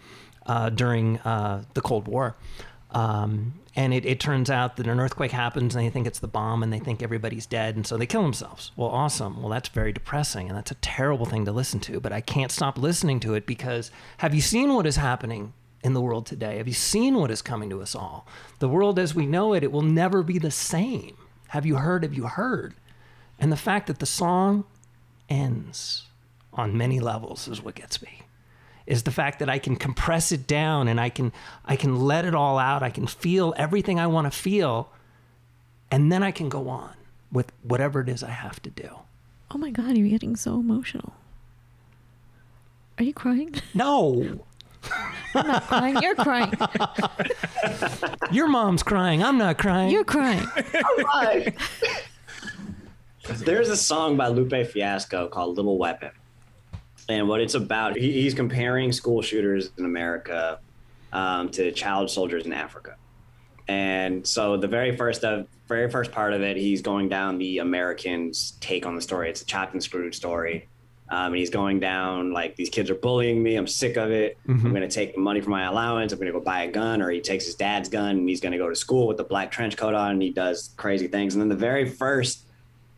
uh, during uh, the Cold War. Um, and it, it turns out that an earthquake happens and they think it's the bomb and they think everybody's dead. And so they kill themselves. Well, awesome. Well, that's very depressing. And that's a terrible thing to listen to, but I can't stop listening to it because have you seen what is happening in the world today? Have you seen what is coming to us all? The world as we know it, it will never be the same. Have you heard? Have you heard? And the fact that the song ends on many levels is what gets me. Is the fact that I can compress it down and I can I can let it all out. I can feel everything I want to feel, and then I can go on with whatever it is I have to do. Oh my God, you're getting so emotional. Are you crying? No. I'm not crying. You're crying. Your mom's crying. I'm not crying. You're crying. All right. There's a song by Lupe Fiasco called Little Weapon. And what it's about, he, he's comparing school shooters in America um, to child soldiers in Africa. And so the very first of, very first part of it, he's going down the Americans' take on the story. It's a chopped and screwed story. Um, and he's going down like, these kids are bullying me. I'm sick of it. Mm-hmm. I'm going to take the money from my allowance. I'm going to go buy a gun. Or he takes his dad's gun and he's going to go to school with the black trench coat on. And he does crazy things. And then the very first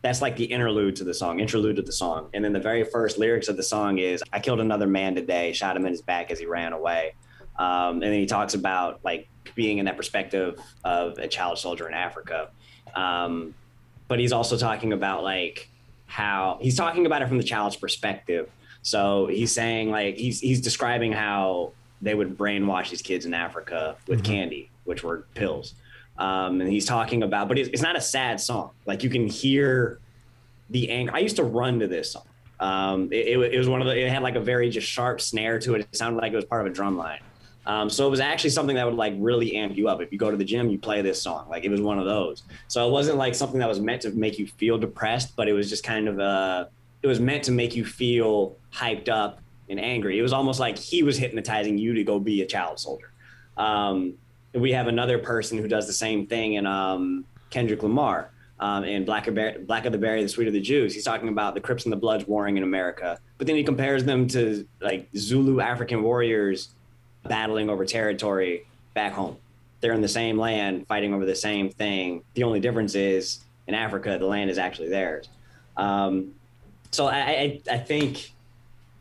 That's like the interlude to the song, interlude to the song. And then the very first lyrics of the song is, I killed another man today, shot him in his back as he ran away. Um, and then he talks about like being in that perspective of a child soldier in Africa. Um, but he's also talking about like how he's talking about it from the child's perspective. So he's saying like he's he's describing how they would brainwash these kids in Africa with mm-hmm. candy, which were pills. Um, and he's talking about, but it's, it's not a sad song. Like you can hear the anger. I used to run to this song. Um, it, it, it was one of the, it had like a very just sharp snare to it. It sounded like it was part of a drum line. Um, so it was actually something that would like really amp you up. If you go to the gym, you play this song. Like it was one of those. So it wasn't like something that was meant to make you feel depressed, but it was just kind of, uh, it was meant to make you feel hyped up and angry. It was almost like he was hypnotizing you to go be a child soldier. Um, We have another person who does the same thing in um, Kendrick Lamar um, in Black, Ber- Black of the Berry, The Sweet of the Jews. He's talking about the Crips and the Bloods warring in America. But then he compares them to like Zulu African warriors battling over territory back home. They're in the same land fighting over the same thing. The only difference is in Africa, the land is actually theirs. Um, so I, I, I think,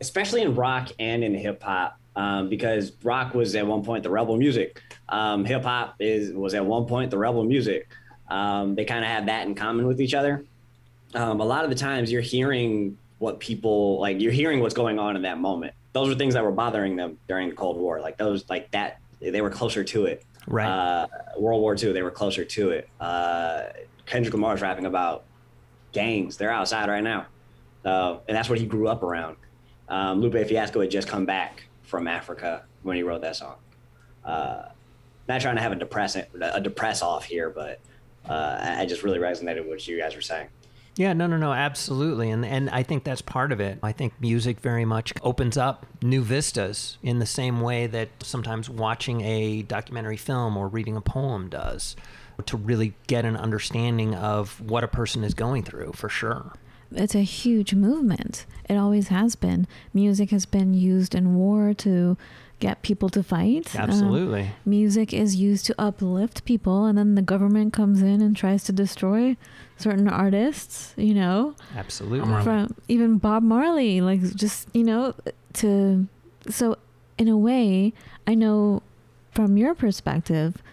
especially in rock and in hip hop, Um, because rock was at one point the rebel music. Um, hip hop is was at one point the rebel music. Um, they kind of have that in common with each other. Um, a lot of the times you're hearing what people like, you're hearing what's going on in that moment. Those were things that were bothering them during the Cold War. Like those, like that, they were closer to it. Right. Uh, World War Two, they were closer to it. Uh, Kendrick Lamar is rapping about gangs. They're outside right now. Uh, and that's what he grew up around. Um, Lupe Fiasco had just come back from Africa when he wrote that song. Uh, not trying to have a depress a depress off here, but uh, I just really resonated with what you guys were saying. Yeah, no, no, no, absolutely. And and I think that's part of it. I think music very much opens up new vistas in the same way that sometimes watching a documentary film or reading a poem does, to really get an understanding of what a person is going through, for sure. It's a huge movement. It always has been. Music has been used in war to get people to fight. Absolutely. Um, music is used to uplift people, and then the government comes in and tries to destroy certain artists, you know. Absolutely. From even Bob Marley, like just, you know, to... So in a way, I know from your perspective,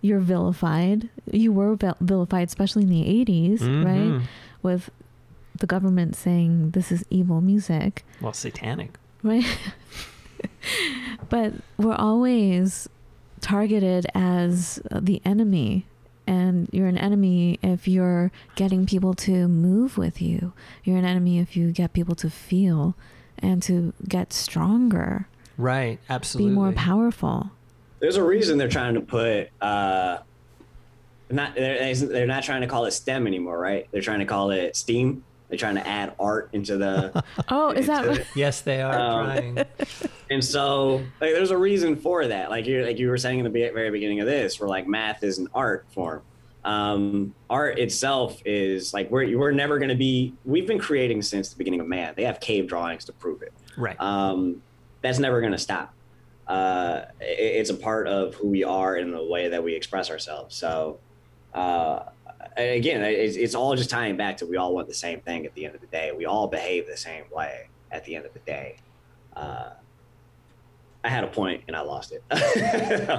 you're vilified. You were vilified, especially in the eighties, mm-hmm. right? With the government saying this is evil music. Well, satanic. Right. But we're always targeted as the enemy. And you're an enemy if you're getting people to move with you. You're an enemy if you get people to feel and to get stronger. Right. Absolutely. Be more powerful. There's a reason they're trying to put, uh, not they're, they're not trying to call it STEM anymore, right? They're trying to call it STEAM. They're trying to add art into the... oh, into is that... Right? Yes, they are um, trying. And so like, there's a reason for that. Like you like you were saying in the very beginning of this, where like math is an art form. Um, art itself is like, we're, we're never going to be... We've been creating since the beginning of man. They have cave drawings to prove it. Right. Um, that's never going to stop. uh, it's a part of who we are in the way that we express ourselves. So uh, again, it's, it's all just tying back to we all want the same thing at the end of the day. We all behave the same way at the end of the day. Uh, I had a point and I lost it.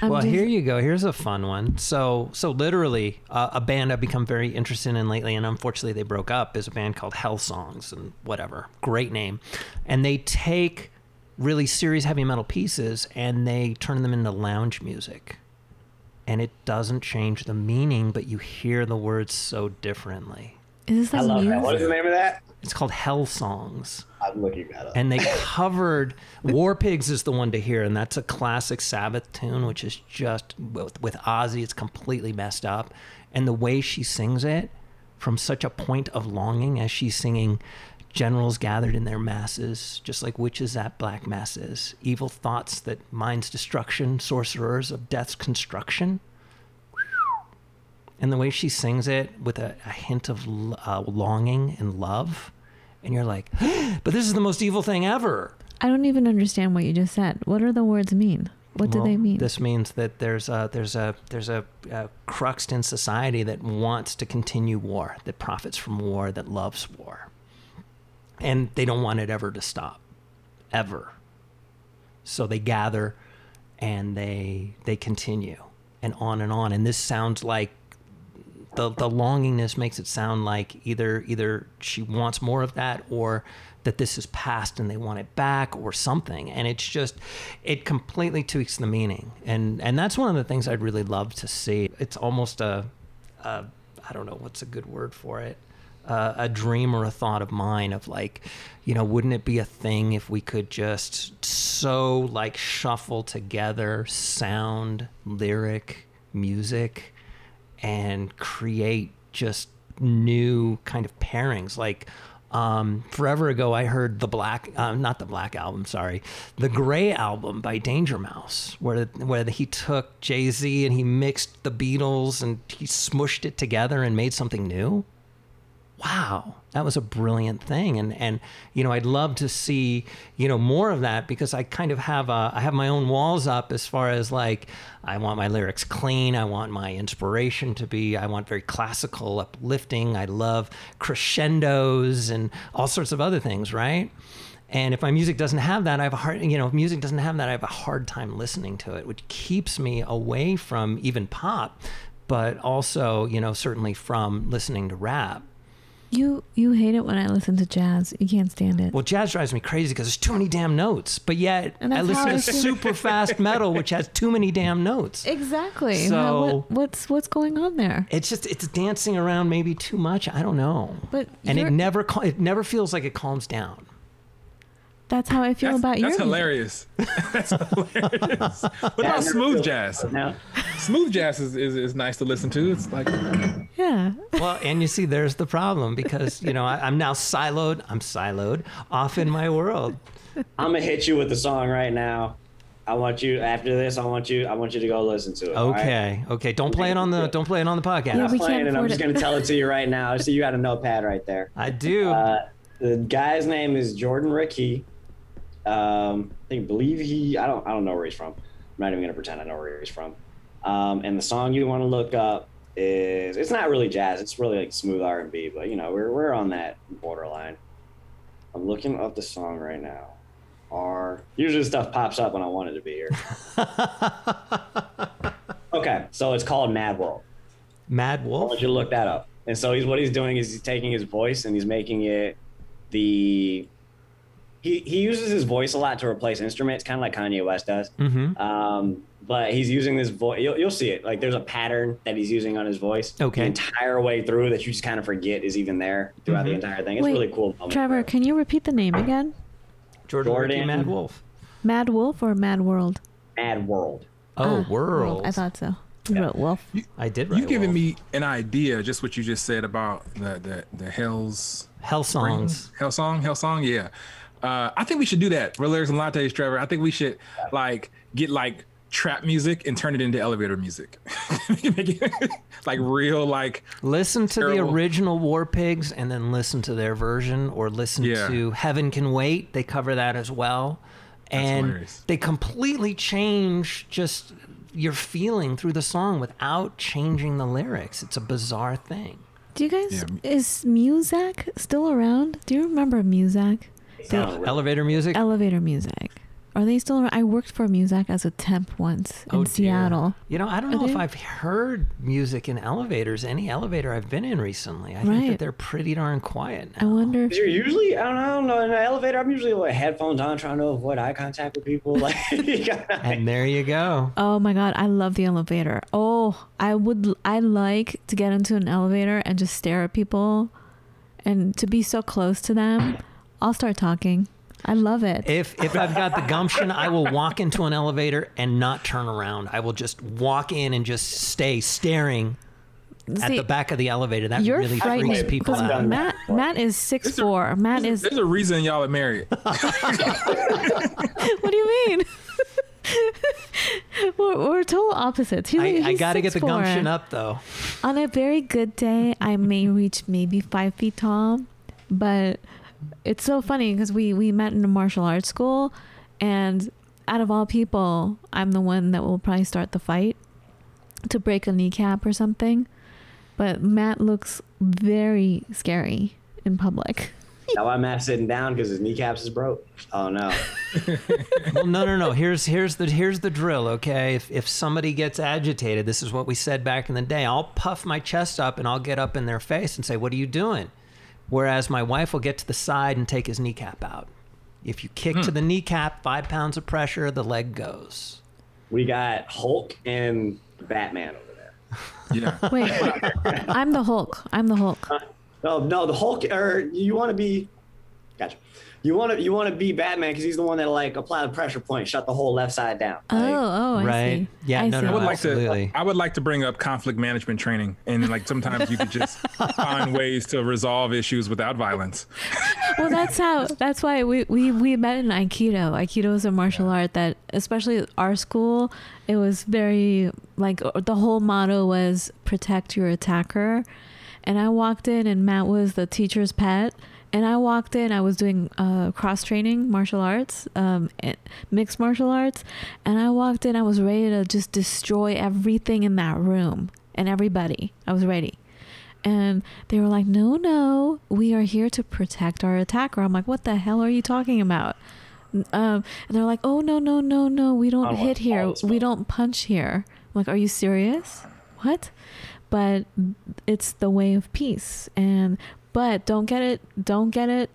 Well, here you go. Here's a fun one. So, so literally uh, a band I've become very interested in lately, and unfortunately they broke up, is a band called Hell Songs and whatever. Great name. And they take really serious heavy metal pieces and they turn them into lounge music. And it doesn't change the meaning, but you hear the words so differently. Is this like I love music? That. What is the name of that? It's called Hell Songs. I'm looking that up. And they covered... War Pigs is the one to hear, and that's a classic Sabbath tune, which is just... With, with Ozzy, it's completely messed up. And the way she sings it, from such a point of longing, as she's singing, generals gathered in their masses, just like witches at black masses, evil thoughts that mind's destruction, sorcerers of death's construction. And the way she sings it with a, a hint of uh, longing and love. And you're like, but this is the most evil thing ever. I don't even understand what you just said. What do the words mean? What well, do they mean? This means that there's a, there's a, there's a, a crux in society that wants to continue war, that profits from war, that loves war. And they don't want it ever to stop, ever. So they gather and they they continue and on and on. And this sounds like The the longingness makes it sound like either either she wants more of that, or that this is past and they want it back, or something. And it's just, it completely tweaks the meaning. And and that's one of the things I'd really love to see. It's almost a, a I don't know what's a good word for it, uh, a dream or a thought of mine of like, you know, wouldn't it be a thing if we could just so like shuffle together sound, lyric, music, and create just new kind of pairings. Like um, forever ago, I heard the Black, uh, not the Black album, sorry, the Gray album by Danger Mouse, where where he took Jay-Z and he mixed the Beatles and he smushed it together and made something new. Wow, that was a brilliant thing. And, and you know, I'd love to see, you know, more of that, because I kind of have a, I have my own walls up as far as like, I want my lyrics clean. I want my inspiration to be, I want very classical, uplifting. I love crescendos and all sorts of other things, right? And if my music doesn't have that, I have a hard, you know, if music doesn't have that, I have a hard time listening to it, which keeps me away from even pop, but also, you know, certainly from listening to rap. You you hate it when I listen to jazz. You can't stand it. Well, jazz drives me crazy because there's too many damn notes. But yet, I listen to super fast metal, which has too many damn notes. Exactly. So now, what, what's what's going on there? It's just it's dancing around maybe too much. I don't know. But and it never it never feels like it calms down. That's how I feel that's, about you. That's, that's hilarious. That's hilarious. What about smooth jazz? No. Smooth jazz is, is, is nice to listen to. It's like, yeah. Well, and you see, there's the problem, because, you know, I, I'm now siloed. I'm siloed off in my world. I'm going to hit you with a song right now. I want you after this. I want you. I want you to go listen to it. Okay. Right? Okay. Don't play it on the. Don't play it on the podcast. Yeah, I'm playing it. I'm just going to tell it to you right now. So you got a notepad right there. I do. Uh, the guy's name is Jordan Rickey. Um, I think, believe he, I don't, I don't know where he's from. I'm not even going to pretend I know where he's from. Um, and the song you want to look up is, it's not really jazz. It's really like smooth R and B, but you know, we're, we're on that borderline. I'm looking up the song right now. Our usually stuff pops up when I want it to be here. Okay. So it's called Mad Wolf. Mad Wolf. I want you to look that up. And so he's, what he's doing is he's taking his voice and he's making it the, He he uses his voice a lot to replace instruments, kind of like Kanye West does. Mm-hmm. Um, but he's using this voice. You'll, you'll see it. Like there's a pattern that he's using on his voice. Okay. The entire way through that you just kind of forget is even there throughout mm-hmm. the entire thing. It's Wait, really cool. Trevor, can you repeat the name again? Jordan, Jordan Mad Wolf. Mad Wolf or Mad World? Mad World. Oh, uh, World. World. I thought so. You yeah. wrote Wolf. You, I did write You've given me an idea, just what you just said about the, the, the Hell's... Hell Songs. Ring. Hell Song? Hell Song? Yeah. Uh, I think we should do that for Lyrics and Lattes, Trevor. I think we should like get like trap music and turn it into elevator music. Like real, like listen to terrible. The original War Pigs and then listen to their version, or listen yeah. to Heaven Can Wait. They cover that as well. That's and hilarious. They completely change just your feeling through the song without changing the lyrics. It's a bizarre thing. Do you guys, yeah. is Muzak still around? Do you remember Muzak? Oh. Elevator music? Elevator music. Are they still around? I worked for Muzak as a temp once in oh, Seattle. You know, I don't Are know they? if I've heard music in elevators, any elevator I've been in recently. I right. think that they're pretty darn quiet now. I wonder if... They're usually, I don't, I don't know, in an elevator, I'm usually with headphones on, trying to avoid eye contact with people. Like, and there you go. Oh my God, I love the elevator. Oh, I would, I like to get into an elevator and just stare at people and to be so close to them. I'll start talking. I love it. If if I've got the gumption, I will walk into an elevator and not turn around. I will just walk in and just stay staring See, at the back of the elevator. That really freaks people out. Matt, Matt is six foot four. Matt is. There's a reason y'all are married. What do you mean? we're, we're total opposites. He's, I, he's I gotta get the gumption up though. On a very good day, I may reach maybe five feet tall, but. It's so funny because we, we met in a martial arts school, and out of all people, I'm the one that will probably start the fight to break a kneecap or something. But Matt looks very scary in public. Now why Matt's sitting down because his kneecaps is broke. Oh no. Well, no, no, no. Here's here's the here's the drill. Okay, if if somebody gets agitated, this is what we said back in the day. I'll puff my chest up and I'll get up in their face and say, "What are you doing?" Whereas my wife will get to the side and take his kneecap out. If you kick mm. to the kneecap, five pounds of pressure, the leg goes. We got Hulk and Batman over there. Yeah. Wait, I'm the Hulk. I'm the Hulk. Uh, no, no, the Hulk. Or you want to be? Gotcha. You want to you want to be Batman because he's the one that like apply the pressure point, shut the whole left side down. Like, oh, oh, I right. See. Yeah, I no, see. no, no, I would absolutely. Like to, I would like to bring up conflict management training, and like sometimes you could just find ways to resolve issues without violence. Well, that's how. That's why we we we met in Aikido. Aikido is a martial art that, especially our school, it was very like the whole motto was protect your attacker, and I walked in, and Matt was the teacher's pet. And I walked in, I was doing uh, cross training, martial arts, um, mixed martial arts. And I walked in, I was ready to just destroy everything in that room and everybody. I was ready. And they were like, no, no, we are here to protect our attacker. I'm like, what the hell are you talking about? Um, and they're like, oh, no, no, no, no, we don't hit here. We don't punch here. I'm like, are you serious? What? But it's the way of peace. And... But don't get it, don't get it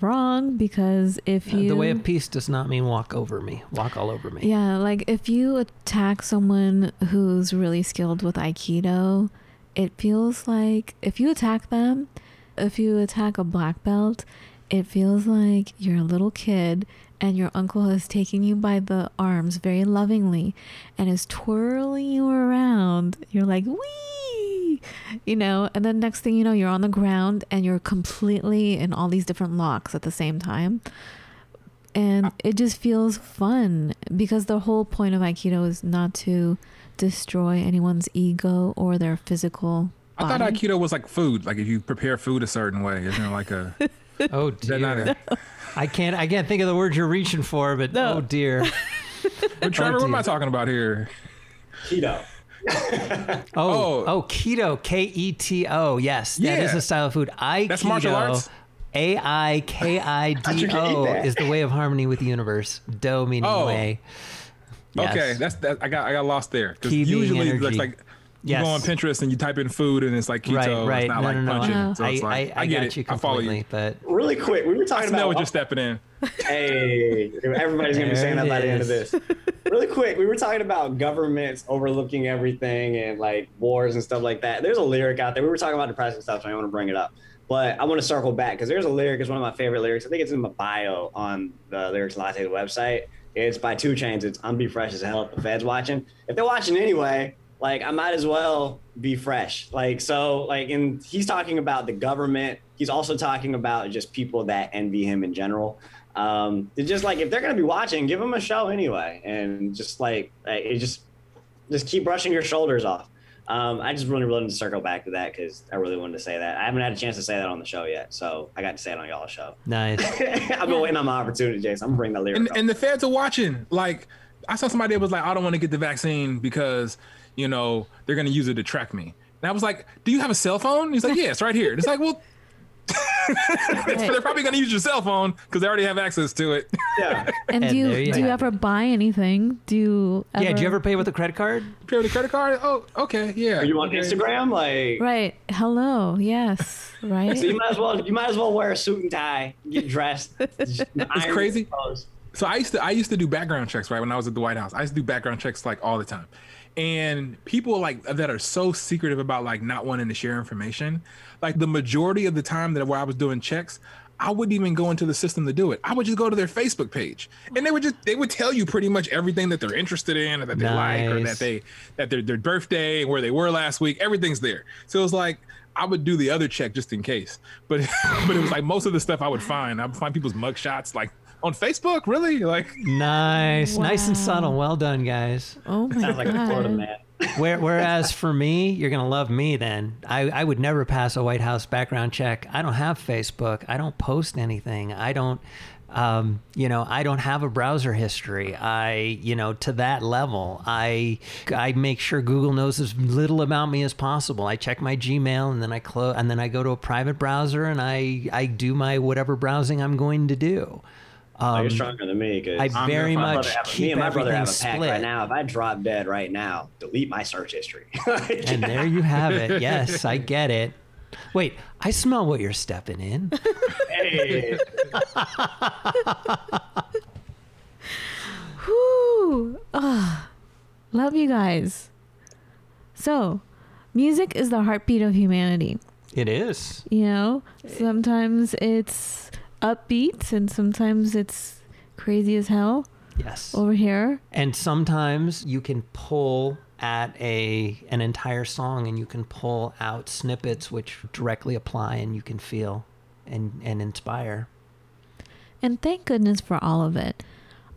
wrong, because if you... The way of peace does not mean walk over me, walk all over me. Yeah, like if you attack someone who's really skilled with Aikido, it feels like if you attack them, if you attack a black belt, it feels like you're a little kid and your uncle is taking you by the arms very lovingly and is twirling you around. You're like, wee! You know, and then next thing you know, you're on the ground and you're completely in all these different locks at the same time. And it just feels fun because the whole point of Aikido is not to destroy anyone's ego or their physical body. I thought Aikido was like food. Like if you prepare food a certain way, isn't it like a... Oh, dear. Not a... No. I can't I can't think of the word you're reaching for, but no. Oh, dear. But Trevor, oh, dear. What am I talking about here? Keto. oh, oh, oh, keto, K E T O. Yes, yeah. That is a style of food. Aikido, that's martial arts. A I K I D O is the way of harmony with the universe. Do meaning oh. way. Yes. Okay, that's that. I got I got lost there because usually it's like you yes. go on Pinterest and you type in food and it's like keto. Right, right. It's not no, like no, punching. No. So it's I, like, I, I get got it. You I follow you. But really quick, we were talking I about. I know what you're stepping in. Hey, everybody's gonna be saying that by the end of this. Really quick, we were talking about governments overlooking everything and like wars and stuff like that. There's a lyric out there. We were talking about depressing stuff, so I don't want to bring it up. But I want to circle back because there's a lyric. It's one of my favorite lyrics. I think it's in my bio on the Lyrics and Lattes website. It's by two Chainz. It's I'm be fresh as hell if the feds watching. If they're watching anyway, like I might as well be fresh. Like so, like and he's talking about the government. He's also talking about just people that envy him in general. Um, it's just like if they're gonna be watching, give them a show anyway, and just like it just just keep brushing your shoulders off. Um, I just really wanted to circle back to that because I really wanted to say that. I haven't had a chance to say that on the show yet, so I got to say it on y'all's show. Nice. I've been waiting on my opportunity, Jason. I'm gonna bring that lyric. And, and the fans are watching. Like, I saw somebody that was like, I don't want to get the vaccine because, you know, they're gonna use it to track me. And I was like, do you have a cell phone? He's like, yeah, it's right here. And it's like, well, they're probably gonna use your cell phone because they already have access to it. Yeah. And, and do you, you do you ever buy anything? Do you ever... yeah? Do you ever pay with a credit card? Pay with a credit card? Oh, okay, yeah. Are you on okay. Instagram? Like, right? Hello, yes, right. So you might as well you might as well wear a suit and tie, get dressed. It's crazy. Clothes. So I used to I used to do background checks right when I was at the White House. I used to do background checks like all the time, and people like that are so secretive about like not wanting to share information. Like the majority of the time that where I was doing checks, I wouldn't even go into the system to do it. I would just go to their Facebook page, and they would just they would tell you pretty much everything that they're interested in, or that they nice. like, or that they that their their birthday, where they were last week, everything's there. So it was like I would do the other check just in case, but but it was like most of the stuff I would find. I would find people's mugshots like on Facebook, really, like nice, wow. nice and subtle. Well done, guys. Oh my sounds God. Like a Florida man. Where, whereas for me, you're going to love me then. I, I would never pass a White House background check. I don't have Facebook. I don't post anything. I don't, um, you know, I don't have a browser history. I, you know, to that level, I, I make sure Google knows as little about me as possible. I check my Gmail and then I close and then I go to a private browser and I, I do my whatever browsing I'm going to do. Um, oh, you're stronger than me. I I'm very much have, keep me and my brother have a pack split. Right now. If I drop dead right now, delete my search history. And there you have it. Yes, I get it. Wait, I smell what you're stepping in. Hey. Whew. Oh, love you guys. So, music is the heartbeat of humanity. It is. You know, sometimes it's upbeat and sometimes it's crazy as hell. Yes. Over here. And sometimes you can pull at a an entire song and you can pull out snippets which directly apply and you can feel and, and inspire. And thank goodness for all of it.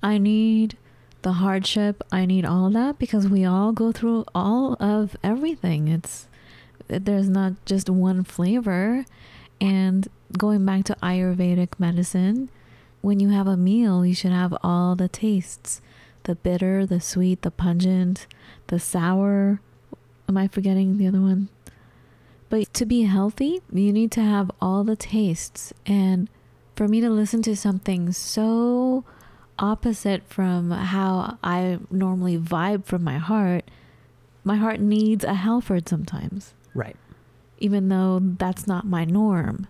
I need the hardship. I need all of that because we all go through all of everything. It's there's not just one flavor. And going back to Ayurvedic medicine, when you have a meal, you should have all the tastes, the bitter, the sweet, the pungent, the sour. Am I forgetting the other one? But to be healthy, you need to have all the tastes. And for me to listen to something so opposite from how I normally vibe from my heart, my heart needs a Halford sometimes. Right. Even though that's not my norm.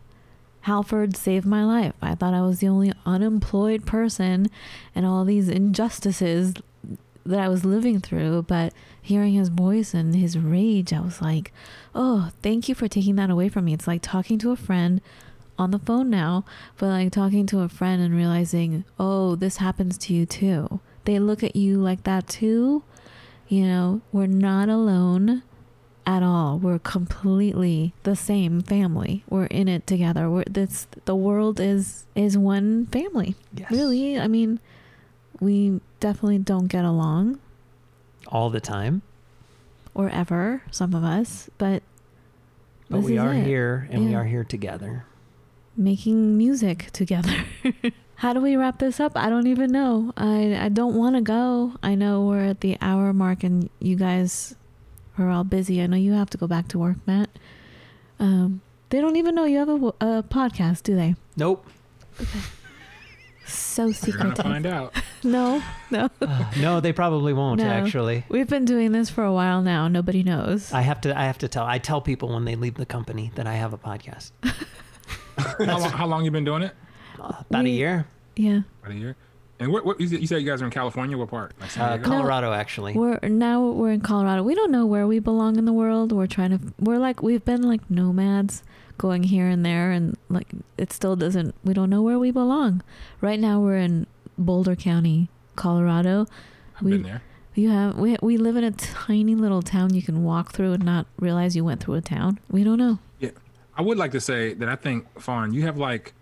Halford saved my life. I thought I was the only unemployed person and all these injustices that I was living through, but hearing his voice and his rage, I was like, oh, thank you for taking that away from me. It's like talking to a friend on the phone now, but like talking to a friend and realizing, oh, this happens to you too. They look at you like that too. You know, we're not alone at all. We're completely the same family. We're in it together. We're this the world is is one family. Yes. Really, I mean, we definitely don't get along all the time or ever, some of us, but but we are it. here and yeah. we are here together making music together. How do we wrap this up? I don't even know. I I don't want to go. I know we're at the hour mark and you guys are all busy. I know you have to go back to work, Matt. Um, they don't even know you have a, a podcast, do they? Nope. Okay. So secretive. You're gonna find out. No, no. Uh, no, they probably won't. No. Actually, we've been doing this for a while now. Nobody knows. I have to. I have to tell. I tell people when they leave the company that I have a podcast. how, long, how long you been doing it? Uh, about we, a year. Yeah. About a year. And what, what you said you guys are in California? What part? Like uh, Colorado, no, actually. We're now we're in Colorado. We don't know where we belong in the world. We're trying to. We're like we've been like nomads, going here and there, and like it still doesn't. We don't know where we belong. Right now we're in Boulder County, Colorado. I've we, been there. You have. We we live in a tiny little town you can walk through and not realize you went through a town. We don't know. Yeah, I would like to say that I think, Fawn, you have like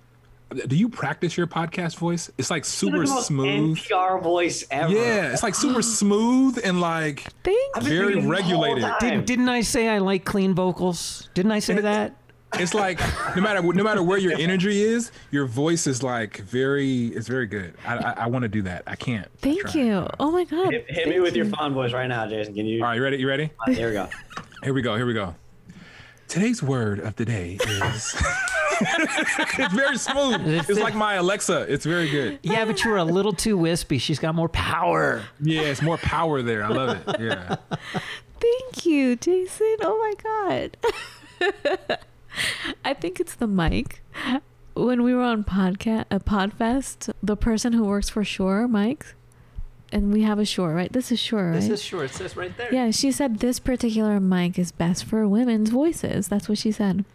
do you practice your podcast voice? It's like super it's smooth. N P R voice ever. Yeah, it's like super smooth and like Thank very regulated. Didn't, didn't I say I like clean vocals? Didn't I say it, that? It's like no matter no matter where your energy is, your voice is like very. It's very good. I I, I want to do that. I can't. Thank I you. Oh my god. Hit, hit me with you. your fun voice right now, Jason. Can you? All right, you ready? You ready? Right, here we go. Here we go. Here we go. Today's word of the day is. It's very smooth. It's like my Alexa. It's very good. Yeah, but you were a little too wispy. She's got more power. Yeah, it's more power there. I love it. Yeah. Thank you, Jason. Oh my god. I think it's the mic. When we were on podcast, uh, Podfest, the person who works for Shure, Mike, and we have a Shure, right? This is Shure, right? This is Shure. It says right there. Yeah, she said this particular mic is best for women's voices. That's what she said.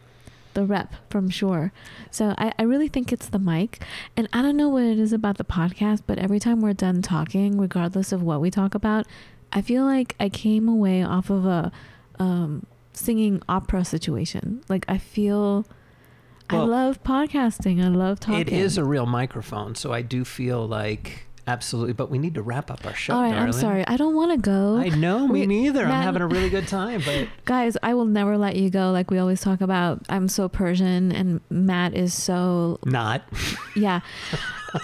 The rep from Shure. So I, I really think it's the mic. And I don't know what it is about the podcast, but every time we're done talking, regardless of what we talk about, I feel like I came away off of a... Um, singing opera situation. Like I feel well, I love podcasting. I love talking. It is a real microphone, so I do feel like absolutely, but we need to wrap up our show. All right, darling. I'm sorry. I don't want to go. I know, me we, neither. Matt, I'm having a really good time, but guys, I will never let you go. Like we always talk about, I'm so Persian and Matt is so not. Yeah.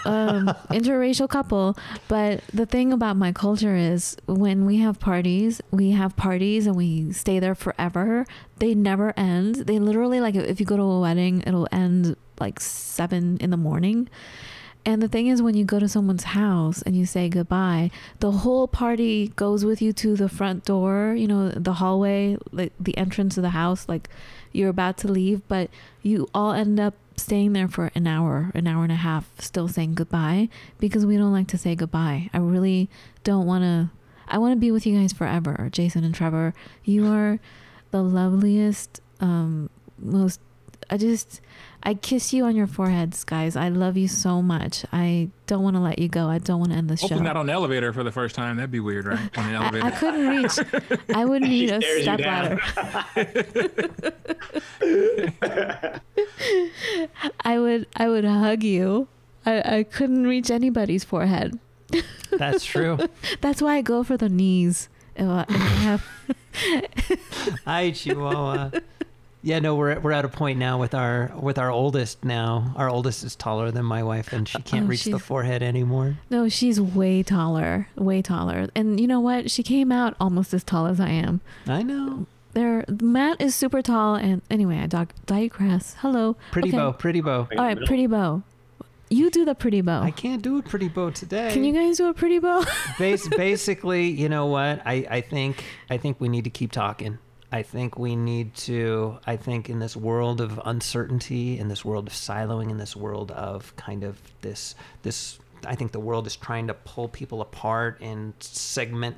um, interracial couple. But the thing about my culture is when we have parties, we have parties and we stay there forever. They never end. They literally, like if you go to a wedding, it'll end like seven in the morning. And the thing is, when you go to someone's house and you say goodbye, the whole party goes with you to the front door, you know, the hallway, like the entrance of the house, like you're about to leave, but you all end up staying there for an hour, an hour and a half, still saying goodbye because we don't like to say goodbye. I really don't want to, I want to be with you guys forever. Jason and Trevor, you are the loveliest, um, most, I just, I kiss you on your foreheads, guys. I love you so much. I don't want to let you go. I don't want to end this Hopefully show. Hopefully not on the elevator for the first time. That'd be weird, right? On the elevator. I, I couldn't reach. I would need a step ladder. I would I would hug you. I, I couldn't reach anybody's forehead. That's true. That's why I go for the knees. I have... Hi, Chihuahua. Yeah, no, we're we're at a point now with our with our oldest now. Our oldest is taller than my wife, and she can't oh, reach the forehead anymore. No, she's way taller, way taller. And you know what? She came out almost as tall as I am. I know. There, Matt is super tall, and anyway, I doc- digress. Hello. Pretty okay. bow, pretty bow. All right, pretty bow. You do the pretty bow. I can't do a pretty bow today. Can you guys do a pretty bow? Bas- basically, you know what? I, I think I think we need to keep talking. I think we need to, I think in this world of uncertainty, in this world of siloing, in this world of kind of this, this, I think the world is trying to pull people apart and segment,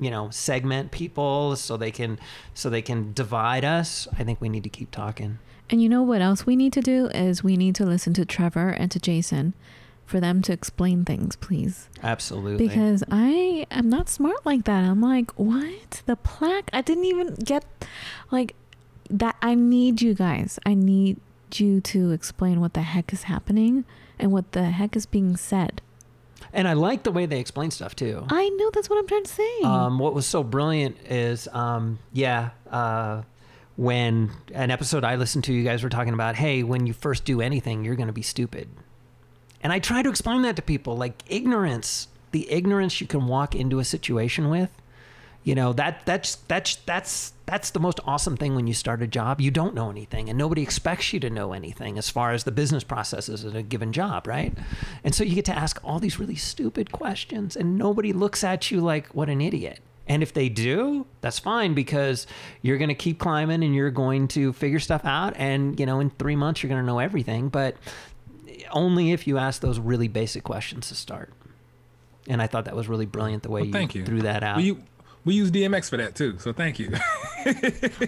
you know, segment people so they can, so they can divide us. I think we need to keep talking. And you know what else we need to do is we need to listen to Trevor and to Jason for them to explain things, please. Absolutely. Because I am not smart like that. I'm like, what? The plaque? I didn't even get like that. I need you guys. I need you to explain what the heck is happening and what the heck is being said. And I like the way they explain stuff too. I know. That's what I'm trying to say. Um, what was so brilliant is, um, yeah, uh, when an episode I listened to, you guys were talking about, hey, when you first do anything, you're going to be stupid. And I try to explain that to people, like ignorance, the ignorance you can walk into a situation with, you know, that that's that's that's that's the most awesome thing when you start a job. You don't know anything and nobody expects you to know anything as far as the business processes at a given job, right? And so you get to ask all these really stupid questions and nobody looks at you like, what an idiot. And if they do, that's fine because you're going to keep climbing and you're going to figure stuff out. And, you know, in three months, you're going to know everything. But only if you ask those really basic questions to start. And I thought that was really brilliant the way well, you, thank you threw that out. We, we use D M X for that too, so thank you.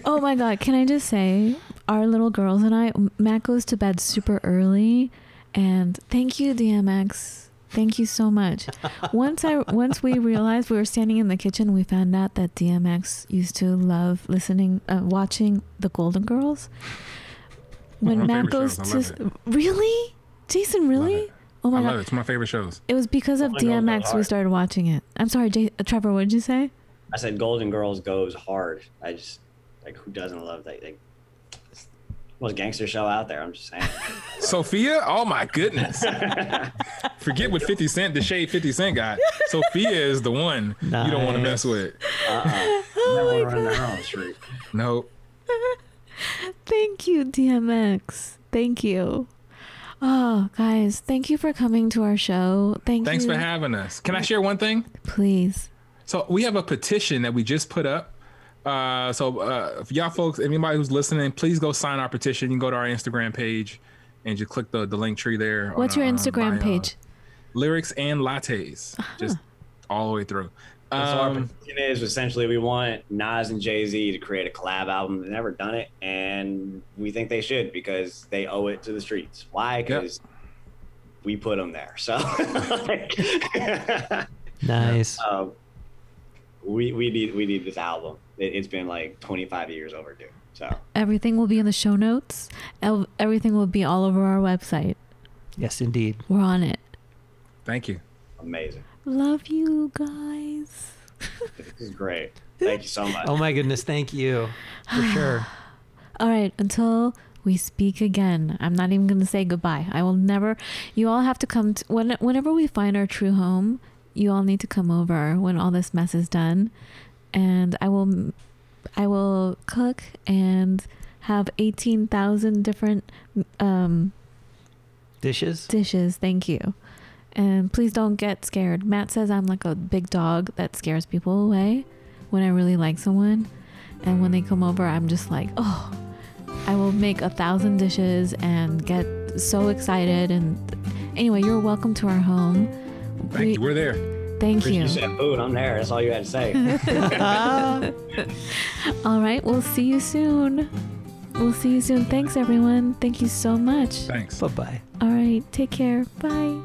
Oh my God, can I just say, our little girls and I, Matt goes to bed super early, and thank you, D M X. Thank you so much. Once I once we realized we were standing in the kitchen, we found out that D M X used to love listening, uh, watching the Golden Girls. When Matt goes to... Really? Jason, really? Oh my I God. Love it. It's my favorite shows. It was because of D M X we started watching it. I'm sorry, Jay- Trevor, what did you say? I said Golden Girls goes hard. I just, like, who doesn't love that? Like, it's the most gangster show out there. I'm just saying. Sophia? Oh my goodness. Forget what fifty Cent, the shade fifty Cent got. Sophia is the one nice. You don't want to mess with. Uh-uh. Oh my God. Nope. Thank you, D M X. Thank you. Oh, guys, thank you for coming to our show. Thank Thanks you. Thanks for having us. Can I share one thing? Please. So we have a petition that we just put up. Uh, so uh, if y'all folks, anybody who's listening, please go sign our petition. You can go to our Instagram page and just click the, the link tree there. What's on, your Instagram on, page? Uh, Lyrics and Lattes. Uh-huh. Just all the way through. Um, so our petition is essentially we want Nas and Jay-Z to create a collab album. They've never done it, and we think they should because they owe it to the streets. Why? Because yep. we put them there. So nice. Um, we we need we need this album. It, it's been like twenty-five years overdue. So everything will be in the show notes. Everything will be all over our website. Yes, indeed. We're on it. Thank you. Amazing. Love you guys. This is great. Thank you so much. Oh my goodness. Thank you. For sure. All right. Until we speak again, I'm not even going to say goodbye. I will never. You all have to come. To, when, whenever we find our true home, you all need to come over when all this mess is done. And I will, I will cook and have eighteen thousand different um, dishes. Dishes. Thank you. And please don't get scared. Matt says I'm like a big dog that scares people away when I really like someone. And when they come over, I'm just like, oh, I will make a thousand dishes and get so excited. And anyway, you're welcome to our home. Thank we, you. We're there. Thank Chris, you. You said food. I'm there. That's all you had to say. All right. We'll see you soon. We'll see you soon. Thanks, everyone. Thank you so much. Thanks. Bye-bye. All right. Take care. Bye.